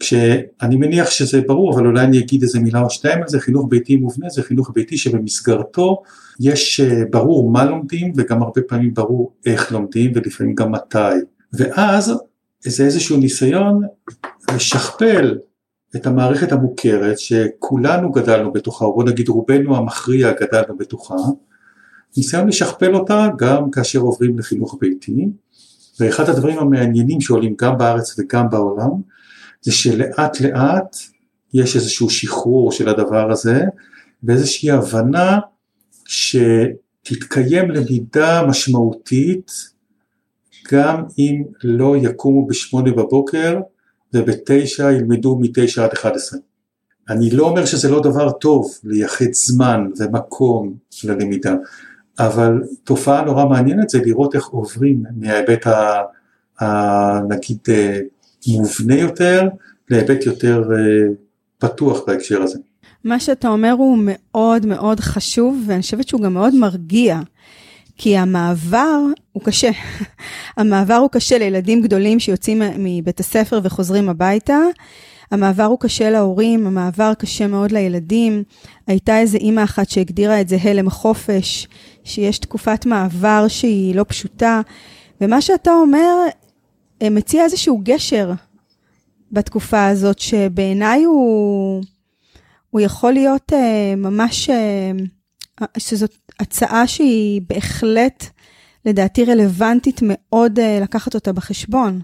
כשאני מניח שזה ברור, אבל אולי אני אגיד איזה מילה או שתיים על זה, חינוך ביתי מובנה, זה חינוך ביתי שבמסגרתו יש ברור מה לומדים, וגם הרבה פעמים ברור איך לומדים, ולפעמים גם מתי. ואז זה איזשהו ניסיון לשכפל את המערכת המוכרת, שכולנו גדלנו בתוכה, או נגיד רובנו המכריע גדלנו בתוכה, ניסיון לשכפל אותה גם כאשר עוברים לחינוך ביתי, ואחד הדברים המעניינים שעולים גם בארץ וגם בעולם, זה שלאט לאט יש איזשהו שחרור של הדבר הזה, ואיזושהי הבנה שתתקיים למידה משמעותית, גם אם לא יקומו ב8 בבוקר, וב9 ילמדו מ9 עד 11. אני לא אומר שזה לא דבר טוב, לייחד זמן ומקום של הלמידה, אבל תופעה נורא מעניינת זה לראות איך עוברים מההיבט נגיד מובנה יותר, להיבט יותר פתוח בהקשר הזה. מה שאתה אומר הוא מאוד מאוד חשוב, ואני חושבת שהוא גם מאוד מרגיע, כי המעבר הוא קשה. המעבר הוא קשה לילדים גדולים שיוצאים מבית הספר וחוזרים הביתה, המעבר הוא קשה להורים, המעבר קשה מאוד לילדים. הייתה איזו אימא אחת שהגדירה את זה הלם חופש, שיש תקופת מעבר שהיא לא פשוטה, ומה שאתה אומר מציע איזשהו גשר בתקופה הזאת, שבעיניי הוא יכול להיות ממש, שזאת הצעה שהיא בהחלט לדעתי רלוונטית מאוד לקחת אותה בחשבון.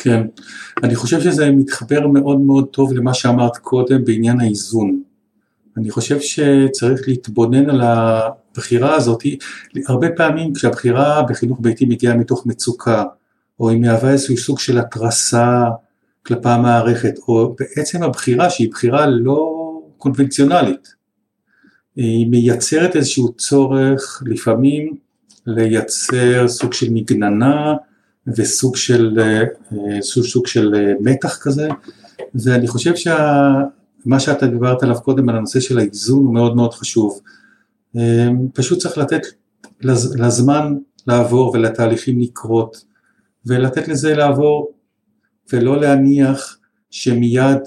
כן, אני חושב שזה מתחבר מאוד מאוד טוב למה שאמרת קודם בעניין האיזון. אני חושב שצריך להתבונן על הבחירה הזאת, הרבה פעמים כשהבחירה בחינוך ביתי מגיעה מתוך מצוקה, או היא מהווה איזשהו סוג של התרסה כלפי המערכת, או בעצם הבחירה שהיא בחירה לא קונבנציונלית, היא מייצרת איזשהו צורך לפעמים לייצר סוג של מגננה, וסוג של מתח כזה, ואני חושב שמה שאתה דיברת עליו קודם, על הנושא של האיזון הוא מאוד מאוד חשוב, פשוט צריך לתת לזמן לעבור ולתהליכים לקרות, ולתת לזה לעבור, ולא להניח שמיד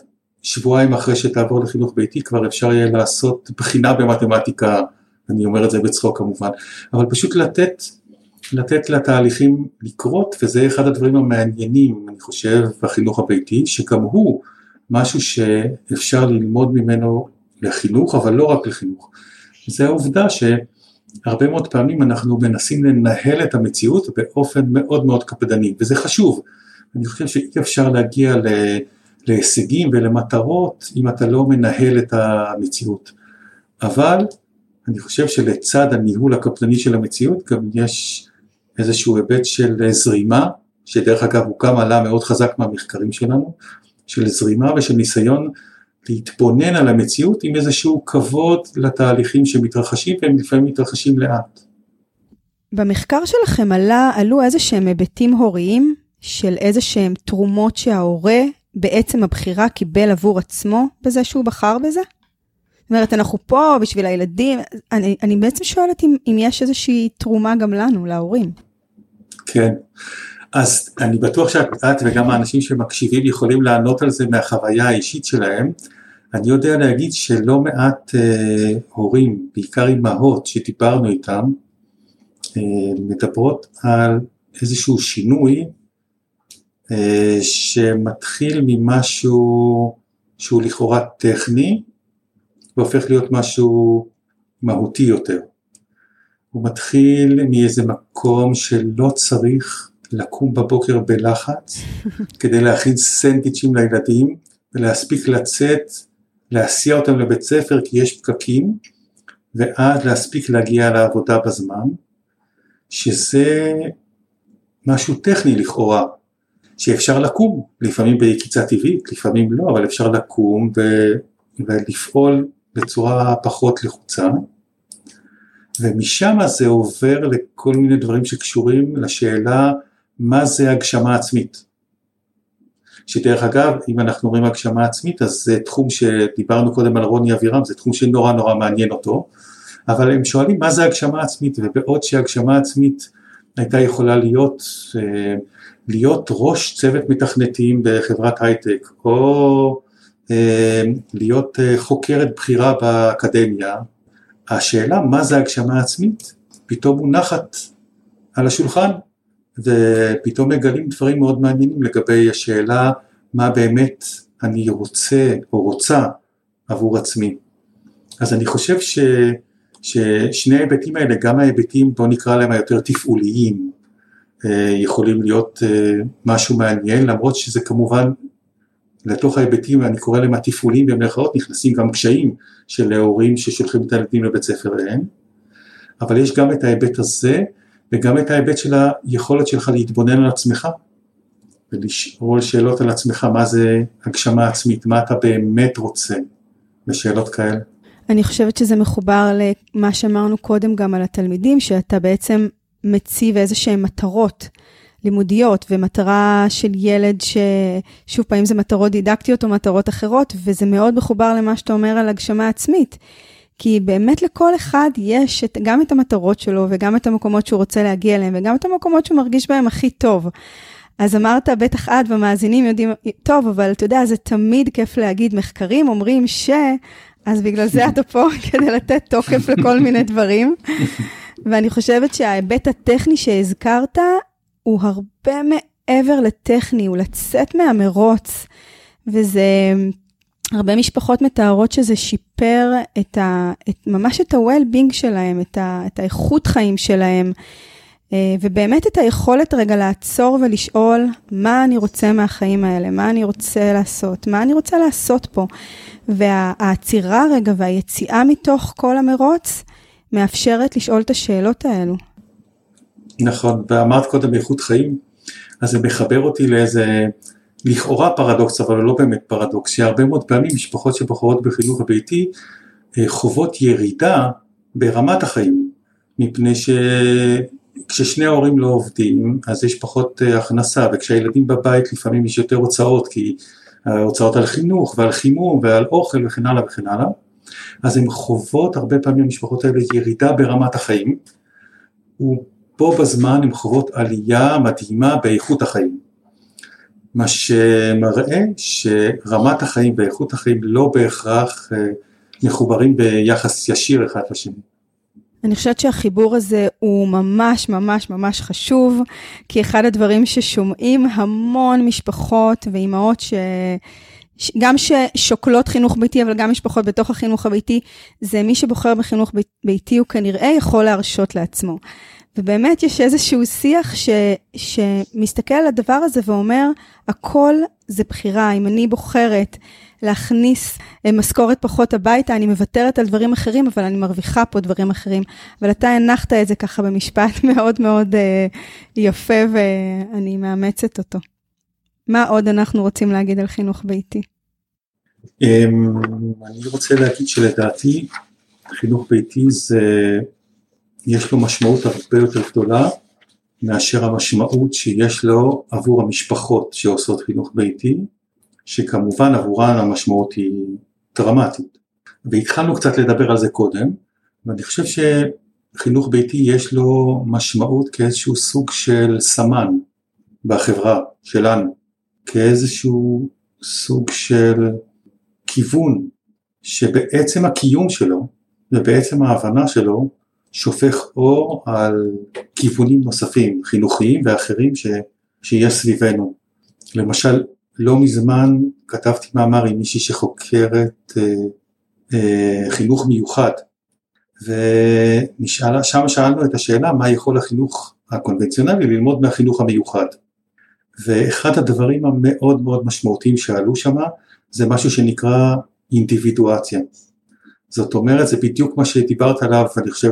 שבועיים אחרי שתעבור לחינוך ביתי, כבר אפשר יהיה לעשות בחינה במתמטיקה, אני אומר את זה בצחוק כמובן, אבל פשוט לתת לתהליכים לקרות, וזה אחד הדברים המעניינים, אני חושב, בחינוך הביתי, שגם הוא משהו שאפשר ללמוד ממנו לחינוך, אבל לא רק לחינוך. זה העובדה שהרבה מאוד פעמים אנחנו מנסים לנהל את המציאות באופן מאוד מאוד קפדני, וזה חשוב. אני חושב שאי אפשר להגיע להישגים ולמטרות, אם אתה לא מנהל את המציאות. אבל אני חושב שלצד הניהול הקפדני של המציאות, גם יש איזשהו היבט של זרימה, שדרך אגב הוא גם עלה מאוד חזק מהמחקרים שלנו, של זרימה ושל ניסיון להתבונן על המציאות, עם איזשהו כבוד לתהליכים שמתרחשים, והם לפעמים מתרחשים לאט. במחקר שלכם עלו איזה שהם היבטים הוריים, של איזה שהם תרומות שההורה בעצם הבחירה קיבל עבור עצמו, בזה שהוא בחר בזה? זאת אומרת, אנחנו פה בשביל הילדים, אני בעצם שואלת אם יש איזושהי תרומה גם לנו, להורים. כן, אז אני בטוח שאת וגם האנשים שמקשיבים יכולים לענות על זה מהחוויה האישית שלהם. אני יודע להגיד שלא מעט הורים, בעיקר אימהות שדיברנו איתם, מדברות על איזשהו שינוי שמתחיל ממשהו שהוא לכאורה טכני, והופך להיות משהו מהותי יותר. הוא מתחיל מאיזה מקום שלא צריך לקום בבוקר בלחץ, כדי להכין סנדוויצ'ים לילדים, ולהספיק לצאת, להסיע אותם לבית ספר כי יש פקקים, ואז להספיק להגיע לעבודה בזמן, שזה משהו טכני לכאורה, שאפשר לקום, לפעמים בקיצה טבעית, לפעמים לא, אבל אפשר לקום ולפעול בצורה פחות לחוצה, ומשם זה עובר לכל מיני דברים שקשורים לשאלה, מה זה הגשמה עצמית? שדרך אגב, אם אנחנו רואים הגשמה עצמית, אז זה תחום שדיברנו קודם על רוני אבירם, זה תחום שנורא נורא מעניין אותו, אבל הם שואלים מה זה הגשמה עצמית, ובעוד שהגשמה עצמית הייתה יכולה להיות ראש צוות מתכנתים בחברת הייטק, או להיות חוקרת בחירה באקדמיה, השאלה מה זה הגשמה עצמית, פתאום מונחת על השולחן, ופתאום מגלים דברים מאוד מעניינים לגבי השאלה מה באמת אני רוצה או רוצה עבור עצמי. אז אני חושב ששני ההיבטים האלה, גם ההיבטים בוא נקרא להם היותר תפעוליים, יכולים להיות משהו מעניין, למרות שזה כמובן לתוך ההיבטים, אני קורא להם התפעולים במרכאות, נכנסים גם קשיים של ההורים ששולחים את הילדים לבית ספר להם, אבל יש גם את ההיבט הזה, וגם את ההיבט של היכולת שלך להתבונן על עצמך, ולשאול שאלות על עצמך, מה זה הגשמה עצמית, מה אתה באמת רוצה, ושאלות כאלה. אני חושבת שזה מחובר למה שאמרנו קודם גם על התלמידים, שאתה בעצם מציב איזשהם מטרות לימודיות, ומטרה של ילד ששוב פעמים זה מטרות דידקטיות או מטרות אחרות, וזה מאוד מחובר למה שאתה אומר על הגשמה עצמית. כי באמת לכל אחד יש גם את המטרות שלו, וגם את המקומות שהוא רוצה להגיע אליהם, וגם את המקומות שהוא מרגיש בהם הכי טוב. אז אמרת, בטח עד והמאזינים יודעים טוב, אבל אתה יודע, זה תמיד כיף להגיד, מחקרים אומרים ש... אז בגלל זה אתה פה כדי לתת תוקף לכל מיני דברים. ואני חושבת שההיבט הטכני שהזכרת, הוא הרבה מעבר לטכני, הוא לצאת מהמרוץ, וזה... הרבה משפחות מתארות שזה שיפר ממש את ה-well-being שלהם, את האיכות חיים שלהם, ובאמת את היכולת רגע לעצור ולשאול מה אני רוצה מהחיים האלה, מה אני רוצה לעשות, מה אני רוצה לעשות פה. והעצירה רגע והיציאה מתוך כל המרוץ מאפשרת לשאול את השאלות האלו. נכון, ואמרת קודם איכות חיים, אז זה מחבר אותי לאיזה... לכאורה פרדוקס, אבל לא באמת פרדוקס, שהרבה מאוד פעמים משפחות שבחורות בחינוך הביתי, חוות ירידה ברמת החיים, מפני שכששני ההורים לא עובדים, אז יש פחות הכנסה, וכשהילדים בבית לפעמים יש יותר הוצאות, כי הוצאות על חינוך ועל חימום ועל אוכל וכן הלאה וכן הלאה, אז הן חוות הרבה פעמים המשפחות האלה ירידה ברמת החיים, ובו בזמן הן חוות עלייה מדהימה באיכות החיים. מה שמראה שרמת החיים ואיכות החיים לא בהכרח מחוברים ביחס ישיר אחד לשני. אני חושבת שהחיבור הזה הוא ממש ממש ממש חשוב, כי אחד הדברים ששומעים המון משפחות ואימהות גם ששוקלות חינוך ביתי, אבל גם משפחות בתוך החינוך הביתי, זה מי שבוחר בחינוך ביתי הוא כנראה יכול להרשות לעצמו. ובאמת יש איזשהו שיח שמסתכל על הדבר הזה ואומר, הכל זה בחירה, אם אני בוחרת להכניס משכורת פחות הביתה, אני מוותרת על דברים אחרים, אבל אני מרוויחה פה דברים אחרים. אבל אתה הנחת את זה ככה במשפט מאוד מאוד יפה, ואני מאמצת אותו. מה עוד אנחנו רוצים להגיד על חינוך ביתי? אני רוצה להגיד שלדעתי, חינוך ביתי זה... יש לו משמעות הרבה יותר גדולה מאשר המשמעות שיש לו עבור המשפחות שעושות חינוך ביתי, שכמובן עבורן המשמעות היא דרמטית. והתחלנו קצת לדבר על זה קודם, ואני חושב שחינוך ביתי יש לו משמעות כאיזשהו סוג של סמן בחברה שלנו, כאיזשהו סוג של כיוון, שבעצם הקיום שלו ובעצם ההבנה שלו, שופך אור על כיוונים נוספים, חינוכיים ואחרים שיש סביבנו. למשל, לא מזמן כתבתי מאמר עם מישהי שחוקרת חינוך מיוחד, ושם שאלנו את השאלה מה יכול החינוך הקונבנציונלי ללמוד מהחינוך המיוחד, ואחד הדברים המאוד מאוד משמעותיים שעלו שם זה משהו שנקרא אינדיבידואציה. זאת אומרת, זה בדיוק מה שדיברת עליו, אני חושב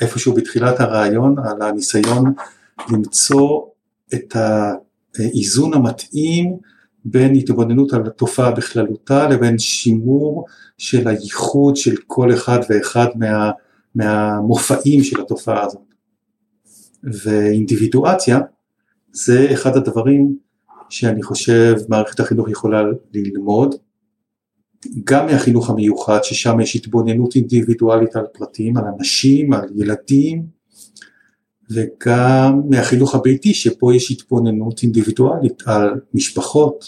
איפשהו בתחילת הרעיון, על הניסיון למצוא את האיזון המתאים בין התבוננות על התופעה בכללותה לבין שימור של הייחוד של כל אחד ואחד מהמופעים של התופעה הזאת. ואינדיבידואציה זה אחד הדברים שאני חושב מערכת החינוך יכולה ללמוד, גם מהחינוך המיוחד ששם יש התבוננות אינדיבידואלית על פרטים, על אנשים, על ילדים, וגם מהחינוך הביתי שפה יש התבוננות אינדיבידואלית על משפחות,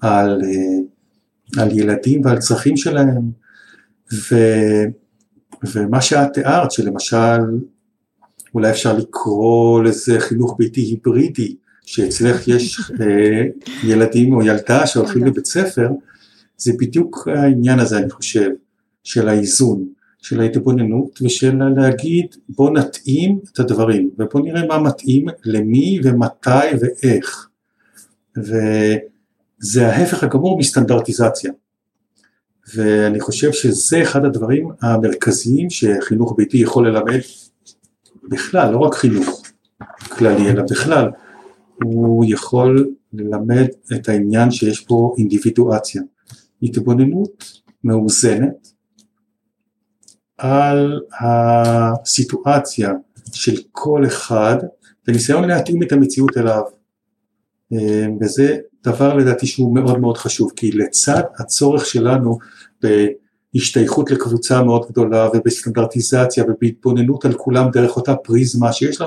על ילדים ועל צרכים שלהם, ומה שאת תיארת שלמשל אולי אפשר לקרוא לזה חינוך ביתי היברידי, שאצלך יש ילדים או ילדה שהולכים לבית ספר, זה בדיוק העניין הזה אני חושב, של האיזון, של ההתבוננות ושל להגיד בוא נתאים את הדברים, ובוא נראה מה מתאים למי ומתי ואיך, וזה ההפך הגמור מסטנדרטיזציה, ואני חושב שזה אחד הדברים המרכזיים שחינוך ביתי יכול ללמד, בכלל, לא רק חינוך כללי, אלא בכלל, הוא יכול ללמד את העניין שיש פה אינדיבידואציה, התבוננות מאוזנת על הסיטואציה של כל אחד, וניסיון להתאים את המציאות אליו, וזה דבר לדעתי שהוא מאוד מאוד חשוב, כי לצד הצורך שלנו בהשתייכות לקבוצה מאוד גדולה, ובסטנדרטיזציה ובהתבוננות על כולם דרך אותה פריזמה, שיש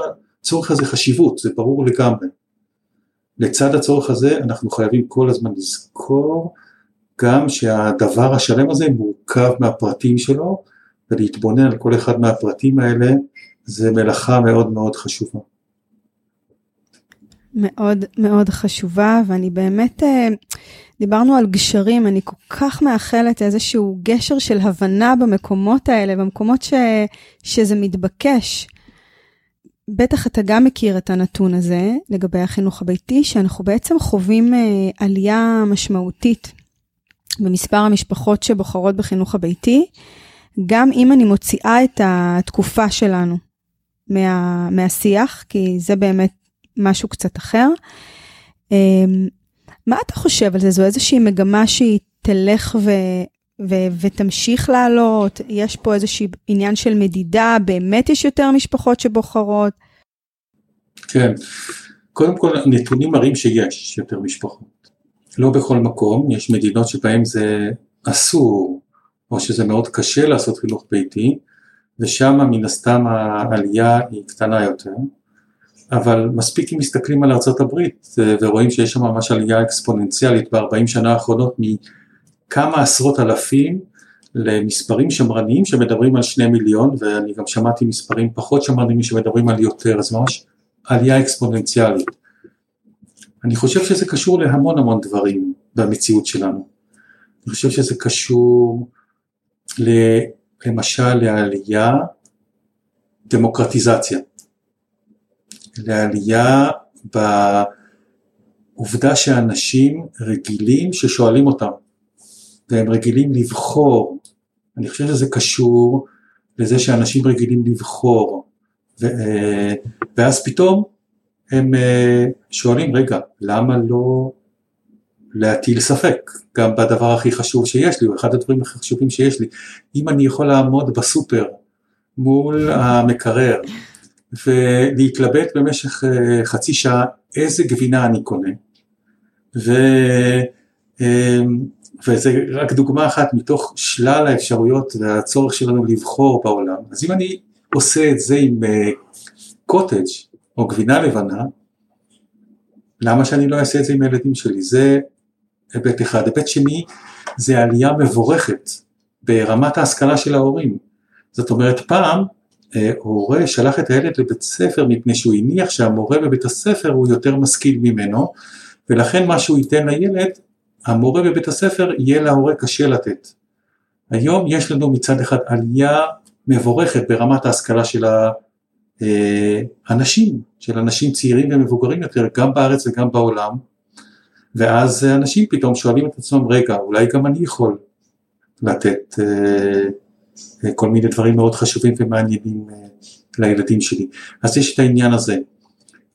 לצורך הזה חשיבות, זה ברור לגמרי. לצד הצורך הזה אנחנו חייבים כל הזמן לזכור, גם שהדבר השלם הזה מורכב מהפרטים שלו, ולהתבונן על כל אחד מהפרטים האלה, זה מלאכה מאוד מאוד חשובה. מאוד מאוד חשובה, ואני באמת, דיברנו על גשרים, אני כל כך מאחלת איזשהו גשר של הבנה במקומות האלה, במקומות שזה מתבקש. בטח אתה גם מכיר את הנתון הזה, לגבי החינוך הביתי, שאנחנו בעצם חווים עלייה משמעותית, במספר המשפחות שבוחרות בחינוך הביתי, גם אם אני מוציאה את התקופה שלנו מהשיח, כי זה באמת משהו קצת אחר. מה אתה חושב על זה? זו איזושהי מגמה שהיא תלך ותמשיך לעלות? יש פה איזושהי עניין של מדידה, באמת יש יותר משפחות שבוחרות? כן, קודם כל נתונים מראים שיש יותר משפחות. לא בכל מקום, יש מדינות שבהן זה אסור, או שזה מאוד קשה לעשות חינוך ביתי, ושם מן הסתם העלייה היא קטנה יותר, אבל מספיק אם מסתכלים על ארצות הברית, ורואים שיש שם ממש עלייה אקספוננציאלית ב-40 שנה האחרונות, מכמה עשרות אלפים למספרים שמרניים שמדברים על 2 מיליון, ואני גם שמעתי מספרים פחות שמרניים שמדברים על יותר, אז ממש עלייה אקספוננציאלית. אני חושב שזה קשור להמון המון דברים במציאות שלנו. אני חושב שזה קשור למשל לעלייה דמוקרטיזציה. לעלייה בעובדה שאנשים רגילים ששואלים אותם. והם רגילים לבחור. אני חושב שזה קשור לזה שאנשים רגילים לבחור. ואז פתאום הם שואלים, רגע, למה לא להטיל ספק? גם בדבר הכי חשוב שיש לי, או אחד הדברים הכי חשובים שיש לי, אם אני יכול לעמוד בסופר מול המקרר, ולהתלבט במשך חצי שעה, איזה גבינה אני קונה, וזה רק דוגמה אחת מתוך שלל האפשרויות, והצורך שלנו לבחור בעולם, אז אם אני עושה את זה עם קוטג' או גבינה לבנה, למה שאני לא אעשה את זה עם הילדים שלי? זה היבט אחד. היבט שני, זה עלייה מבורכת ברמת ההשכלה של ההורים. זאת אומרת, פעם הורה שלח את הילד לבית ספר מפני שהוא הניח שהמורה בבית הספר הוא יותר משכיל ממנו, ולכן מה שהוא ייתן לילד, המורה בבית הספר יהיה להורה קשה לתת. היום יש לנו מצד אחד עלייה מבורכת ברמת ההשכלה של האנשים, של אנשים צעירים ומבוגרים יותר, גם בארץ וגם בעולם, ואז אנשים פתאום שואלים את עצמם, רגע, אולי גם אני יכול לתת כל מיני דברים מאוד חשובים ומעניינים לילדים שלי. אז יש את העניין הזה.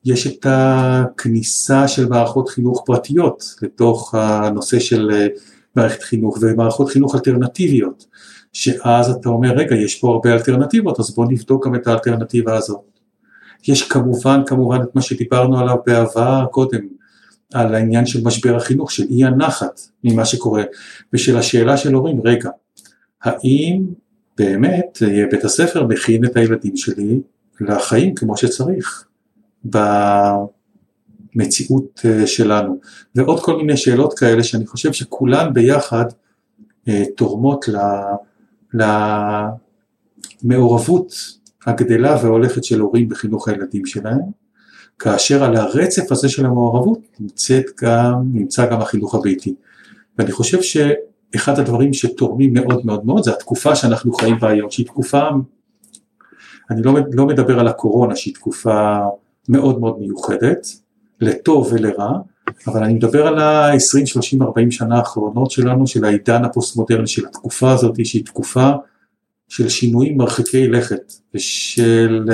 יש את הכניסה של מערכות חינוך פרטיות לתוך הנושא של מערכת חינוך ומערכות חינוך אלטרנטיביות, שאז אתה אומר, רגע, יש פה הרבה אלטרנטיבות, אז בוא נבדוק גם את האלטרנטיבה הזאת. יש כמובן את מה שדיברנו עליו בעבר קודם, על העניין של משבר החינוך, של אי הנחת ממה שקורה, ושל השאלה של הורים, רגע, האם באמת בית הספר מכין את הילדים שלי לחיים כמו שצריך, במציאות שלנו, ועוד כל מיני שאלות כאלה, שאני חושב שכולן ביחד תורמות למעורבות הגדלה והולכת של הורים בחינוך הילדים שלהם, כאשר על הרצף הזה של המעורבות נמצא גם החינוך הביתי. ואני חושב שאחד הדברים שתורמים מאוד מאוד מאוד, זה התקופה שאנחנו חיים בה היום, שהיא תקופה, אני לא מדבר על הקורונה, שהיא תקופה מאוד מאוד מיוחדת, לטוב ולרע, אבל אני מדבר על ה-20, 30, 40 שנה האחרונות שלנו, של העידן הפוסט-מודרני, של התקופה הזאת, שהיא תקופה של שינויים מרחיקי לכת, ושל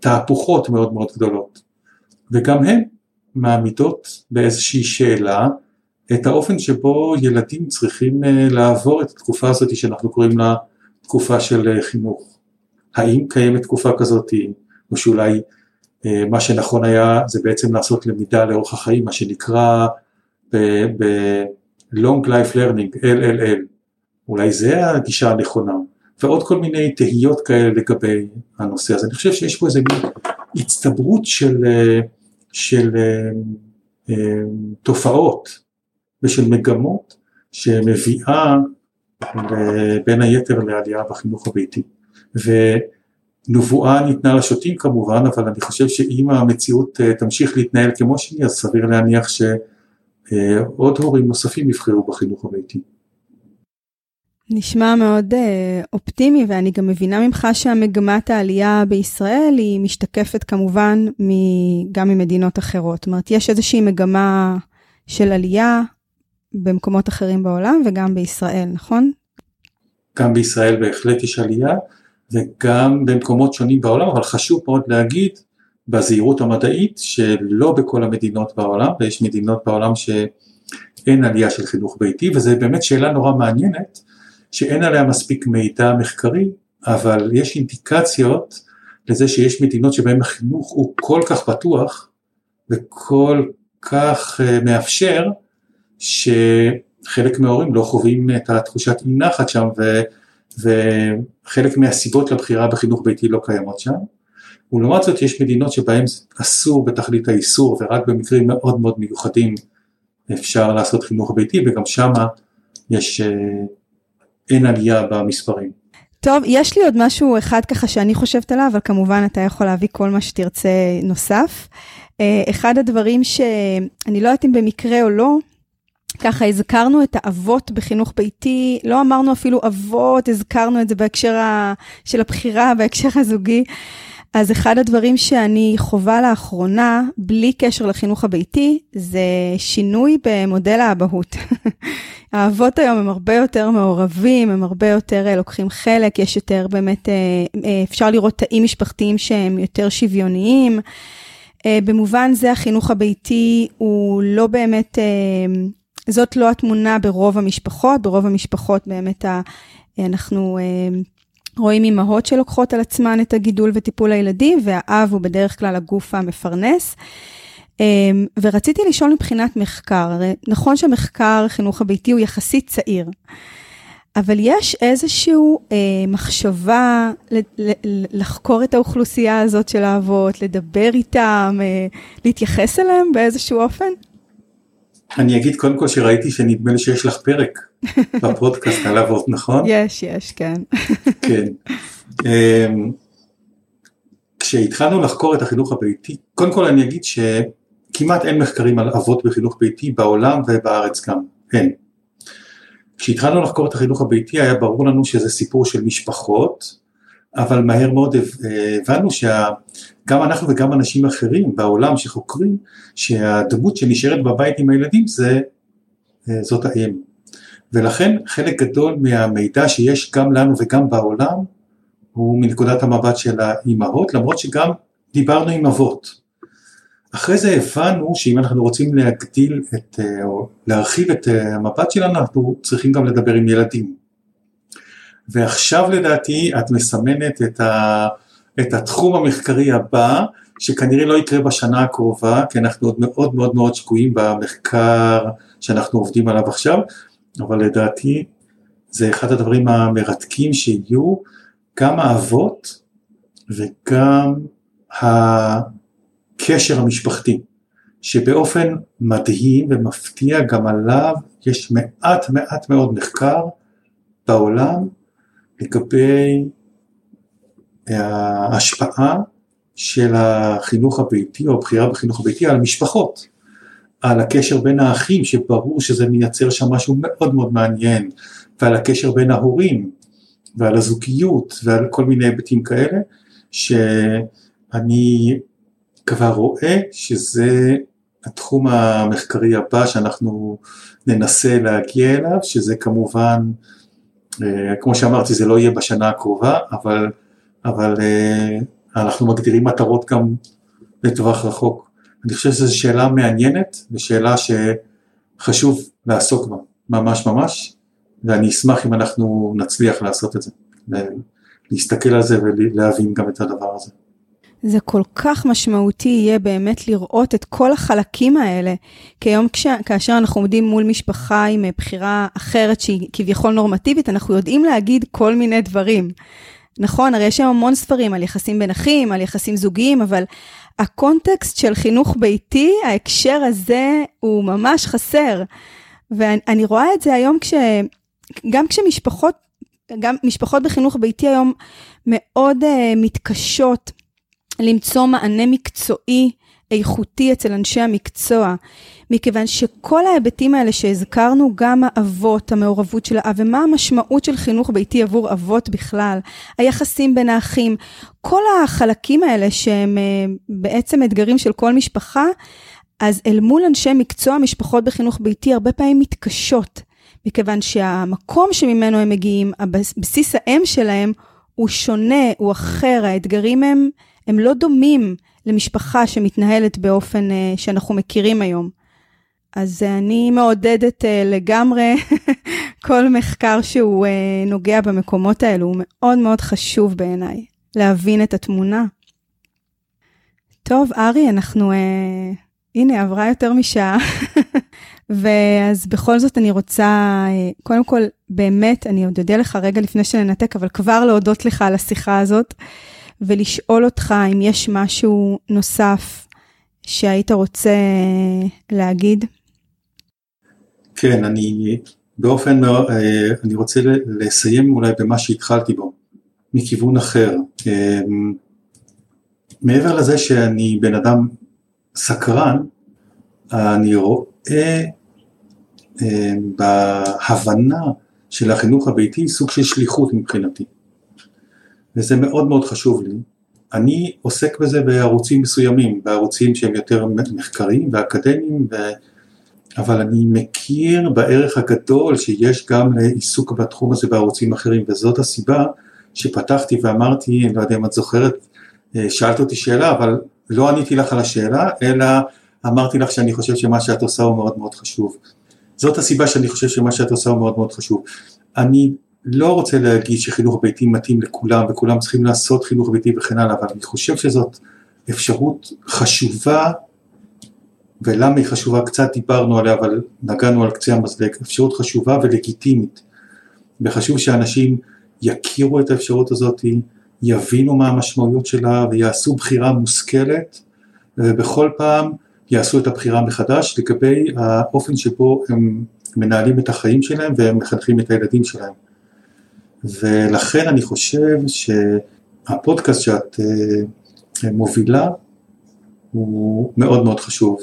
תהפוכות מאוד מאוד גדולות, וגם הן מעמידות באיזושהי שאלה, את האופן שבו ילדים צריכים לעבור את התקופה הזאת, שאנחנו קוראים לה תקופה של חינוך. האם קיימת תקופה כזאת, או שאולי מה שנכון היה, זה בעצם לעשות למידה לאורך החיים, מה שנקרא ב-Long Life Learning, LLL, אולי זה הגישה הנכונה, ועוד כל מיני תהיות כאלה לגבי הנושא. אז אני חושב שיש פה איזו הצטברות של תופעות, ושל מגמות, שמביאה בין היתר לעלייה בחינוך הביתי, ונבואה ניתנה לשוטים כמובן, אבל אני חושב שאם המציאות תמשיך להתנהל כמו שלי, אז סביר להניח שעוד הורים נוספים יבחרו בחינוך הביתי. נשמע מאוד אופטימי, ואני גם מבינה ממך שהמגמת העלייה בישראל היא משתקפת כמובן גם ממדינות אחרות. זאת אומרת, יש איזושהי מגמה של עלייה במקומות אחרים בעולם וגם בישראל, נכון? גם בישראל בהחלט יש עלייה, וגם במקומות שונים בעולם, אבל חשוב מאוד להגיד בזהירות המדעית שלא בכל המדינות בעולם, ויש מדינות בעולם שאין עלייה של חינוך ביתי, וזה באמת שאלה נורא מעניינת, שאין עליה מספיק מידע מחקרי, אבל יש אינדיקציות לזה שיש מדינות שבהן החינוך הוא כל כך פתוח, וכל כך מאפשר, שחלק מההורים לא חווים את התחושת אי נחת שם, וחלק מהסיבות לבחירה בחינוך ביתי לא קיימות שם, ולעומת זאת יש מדינות שבהן אסור בתכלית האיסור, ורק במקרים מאוד מאוד מיוחדים אפשר לעשות חינוך ביתי, וגם שם יש אין עלייה במספרים. טוב, יש לי עוד משהו אחד ככה שאני חושבת עליו, אבל כמובן אתה יכול להביא כל מה שתרצה נוסף. אחד הדברים שאני לא יודעת אם במקרה או לא, ככה הזכרנו את האבות בחינוך ביתי, לא אמרנו אפילו אבות, הזכרנו את זה בהקשר של הבחירה, בהקשר הזוגי. אז אחד הדברים שאני חובה לאחרונה, בלי קשר לחינוך הביתי, זה שינוי במודל האבהות. האבות היום הם הרבה יותר מעורבים, הם הרבה יותר לוקחים חלק, יש יותר באמת, אפשר לראות תאים משפחתיים שהם יותר שוויוניים. במובן זה החינוך הביתי הוא לא באמת, זאת לא התמונה ברוב המשפחות, ברוב המשפחות באמת אנחנו רואים אמהות שלוקחות על עצמן את הגידול וטיפול הילדים, והאב הוא בדרך כלל הגוף המפרנס. ורציתי לשאול מבחינת מחקר, נכון שמחקר חינוך הביתי הוא יחסית צעיר, אבל יש איזשהו מחשבה לחקור את האוכלוסייה הזאת של האבות, לדבר איתם, להתייחס אליהם באיזשהו אופן? אני אגיד קודם כל שראיתי שנדמה לי שיש לך פרק בפודקאסט על אבות, נכון? יש, כן. כן. כשהתחלנו לחקור את החינוך הביתי, קודם כל אני אגיד שכמעט אין מחקרים על אבות בחינוך ביתי בעולם ובארץ גם, אין. כשהתחלנו לחקור את החינוך הביתי, היה ברור לנו שזה סיפור של משפחות, אבל מהר מאוד הבנו שגם אנחנו וגם אנשים אחרים בעולם שחוקרים, שהדמות שנשארת בבית עם הילדים זאת האם. ולכן חלק גדול מהמידע שיש גם לנו וגם בעולם, הוא מנקודת המבט של האימהות, למרות שגם דיברנו עם אבות. אחרי זה הבנו שאם אנחנו רוצים להגדיל או להרחיב את המבט שלנו, אנחנו צריכים גם לדבר עם ילדים. ועכשיו לדעתי את מסמנת את התחום המחקרי הבא, שכנראה לא יקרה בשנה הקרובה, כי אנחנו עוד מאוד מאוד מאוד שקועים במחקר שאנחנו עובדים עליו עכשיו, אבל לדעתי זה אחד הדברים המרתקים שיהיו, גם האבות וגם הקשר המשפחתי, שבאופן מדהים ומפתיע גם עליו, יש מעט מאוד מחקר בעולם, לגבי ההשפעה של החינוך הביתי, או הבחירה בחינוך הביתי, על משפחות, על הקשר בין האחים, שברור שזה מייצר שם משהו מאוד מאוד מעניין, ועל הקשר בין ההורים, ועל הזוגיות, ועל כל מיני היבטים כאלה, שאני כבר רואה שזה התחום המחקרי הבא שאנחנו ננסה להגיע אליו, שזה כמובן, כמו שאמרתי, זה לא יהיה בשנה הקרובה, אבל אנחנו מגדירים מטרות גם לטווח רחוק. אני חושב שזו שאלה מעניינת, ושאלה שחשוב לעסוק בה, ממש, ואני אשמח אם אנחנו נצליח לעשות את זה, להסתכל על זה ולהבין גם את הדבר הזה. זה כל כך משמעותי יהיה באמת לראות את כל החלקים האלה, כיום כאשר אנחנו עומדים מול משפחה עם בחירה אחרת שהיא כביכול נורמטיבית, אנחנו יודעים להגיד כל מיני דברים. נכון, הרי יש שם המון ספרים על יחסים בין אחים, על יחסים זוגיים, אבל הקונטקסט של חינוך ביתי, ההקשר הזה הוא ממש חסר. ואני רואה את זה היום גם כשמשפחות בחינוך ביתי היום מאוד מתקשות למצוא מענה מקצועי איכותי אצל אנשי המקצוע, מכיוון שכל ההיבטים האלה שהזכרנו, גם האבות, המעורבות של האב, ומה המשמעות של חינוך ביתי עבור אבות בכלל, היחסים בין האחים, כל החלקים האלה שהם בעצם אתגרים של כל משפחה, אז אל מול אנשי מקצוע, משפחות בחינוך ביתי הרבה פעמים מתקשות, מכיוון שהמקום שממנו הם מגיעים, הבסיס האם שלהם, הוא שונה, הוא אחר, האתגרים הם לא דומים למשפחה שמתנהלת באופן שאנחנו מכירים היום. אז אני מעודדת לגמרי כל מחקר שהוא נוגע במקומות האלו, הוא מאוד מאוד חשוב בעיניי, להבין את התמונה. טוב, ארי, אנחנו, הנה, עברה יותר משעה, ואז בכל זאת אני רוצה, קודם כל, באמת, אני עוד יודע לך רגע לפני שננתק, אבל כבר להודות לך על השיחה הזאת, ולשאול אותך אם יש משהו נוסף שהיית רוצה להגיד. כן, אני רוצה לסיים אולי במה שהתחלתי בו, מכיוון אחר. מעבר לזה שאני בן אדם סקרן, אני רואה בהבנה של החינוך הביתי סוג של שליחות מבחינתי. וזה מאוד מאוד חשוב לי. אני עוסק בזה בערוצים מסוימים, בערוצים שהם יותר מחקריים ואקדמיים, אבל אני מכיר בערך הגדול שיש גם לעיסוק בתחום הזה בערוצים אחרים, וזאת הסיבה שפתחתי ואמרתי, אני לא יודע אם את זוכרת, שאלת אותי שאלה, אבל לא עניתי לך על השאלה, אלא אמרתי לך שאני חושב שמה שאת עושה הוא מאוד מאוד חשוב. זאת הסיבה שאני חושב שמה שאת עושה הוא מאוד מאוד חשוב. אני לא רוצה להגיד שחינוך ביתי מתאים לכולם, וכולם צריכים לעשות חינוך ביתי וכן הלאה, אבל אני חושב שזאת אפשרות חשובה, ולמה היא חשובה? קצת דיברנו עליה, אבל נגענו על קצה המזלג, אפשרות חשובה ולגיטימית, וחשוב שאנשים יכירו את האפשרות הזאת, יבינו מה המשמעויות שלה, ויעשו בחירה מושכלת, ובכל פעם יעשו את הבחירה מחדש, לגבי האופן שבו הם מנהלים את החיים שלהם, והם מחנכים את הילדים שלהם. ולכן אני חושב שהפודקאסט שאת מובילה הוא מאוד מאוד חשוב,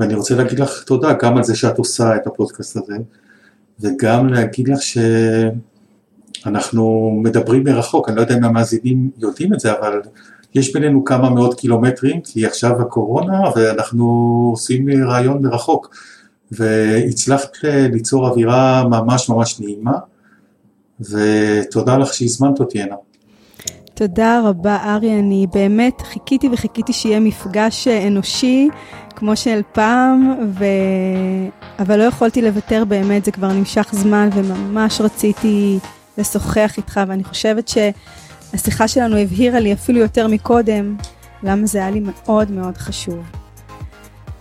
ואני רוצה להגיד לך תודה גם על זה שאת עושה את הפודקאסט הזה, וגם להגיד לך שאנחנו מדברים מרחוק, אני לא יודע אם המאזינים יודעים את זה, אבל יש בינינו כמה מאות קילומטרים, כי עכשיו הקורונה, ואנחנו עושים רעיון מרחוק, והצלחת ליצור אווירה ממש ממש נעימה, ותודה לך שהזמנת אותי הנה. תודה רבה ארי, אני באמת חיכיתי וחיכיתי שיהיה מפגש אנושי כמו של פעם, אבל לא יכולתי לוותר באמת, זה כבר נמשך זמן וממש רציתי לשוחח איתך, ואני חושבת שהשיחה שלנו הבהירה לי אפילו יותר מקודם, למה זה היה לי מאוד מאוד חשוב.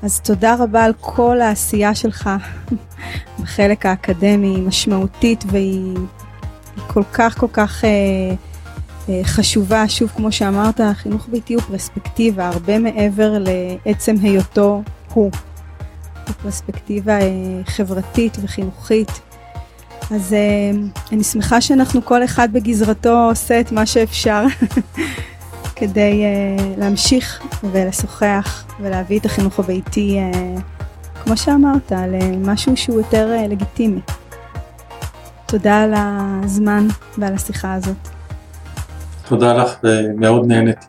אז תודה רבה על כל העשייה שלך בחלק האקדמי, משמעותית והיא כל כך כל כך חשובה, שוב כמו שאמרת, חינוך ביתי הוא פרספקטיבה, הרבה מעבר לעצם היותו הוא פרספקטיבה חברתית וחינוכית. אז אני שמחה שאנחנו כל אחד בגזרתו עושה את מה שאפשר כדי להמשיך ולשוחח ולהביא את החינוך הביתי, כמו שאמרת, למשהו שהוא יותר לגיטימי. תודה על הזמן ועל השיחה הזאת. תודה לך, ומאוד נהנתי.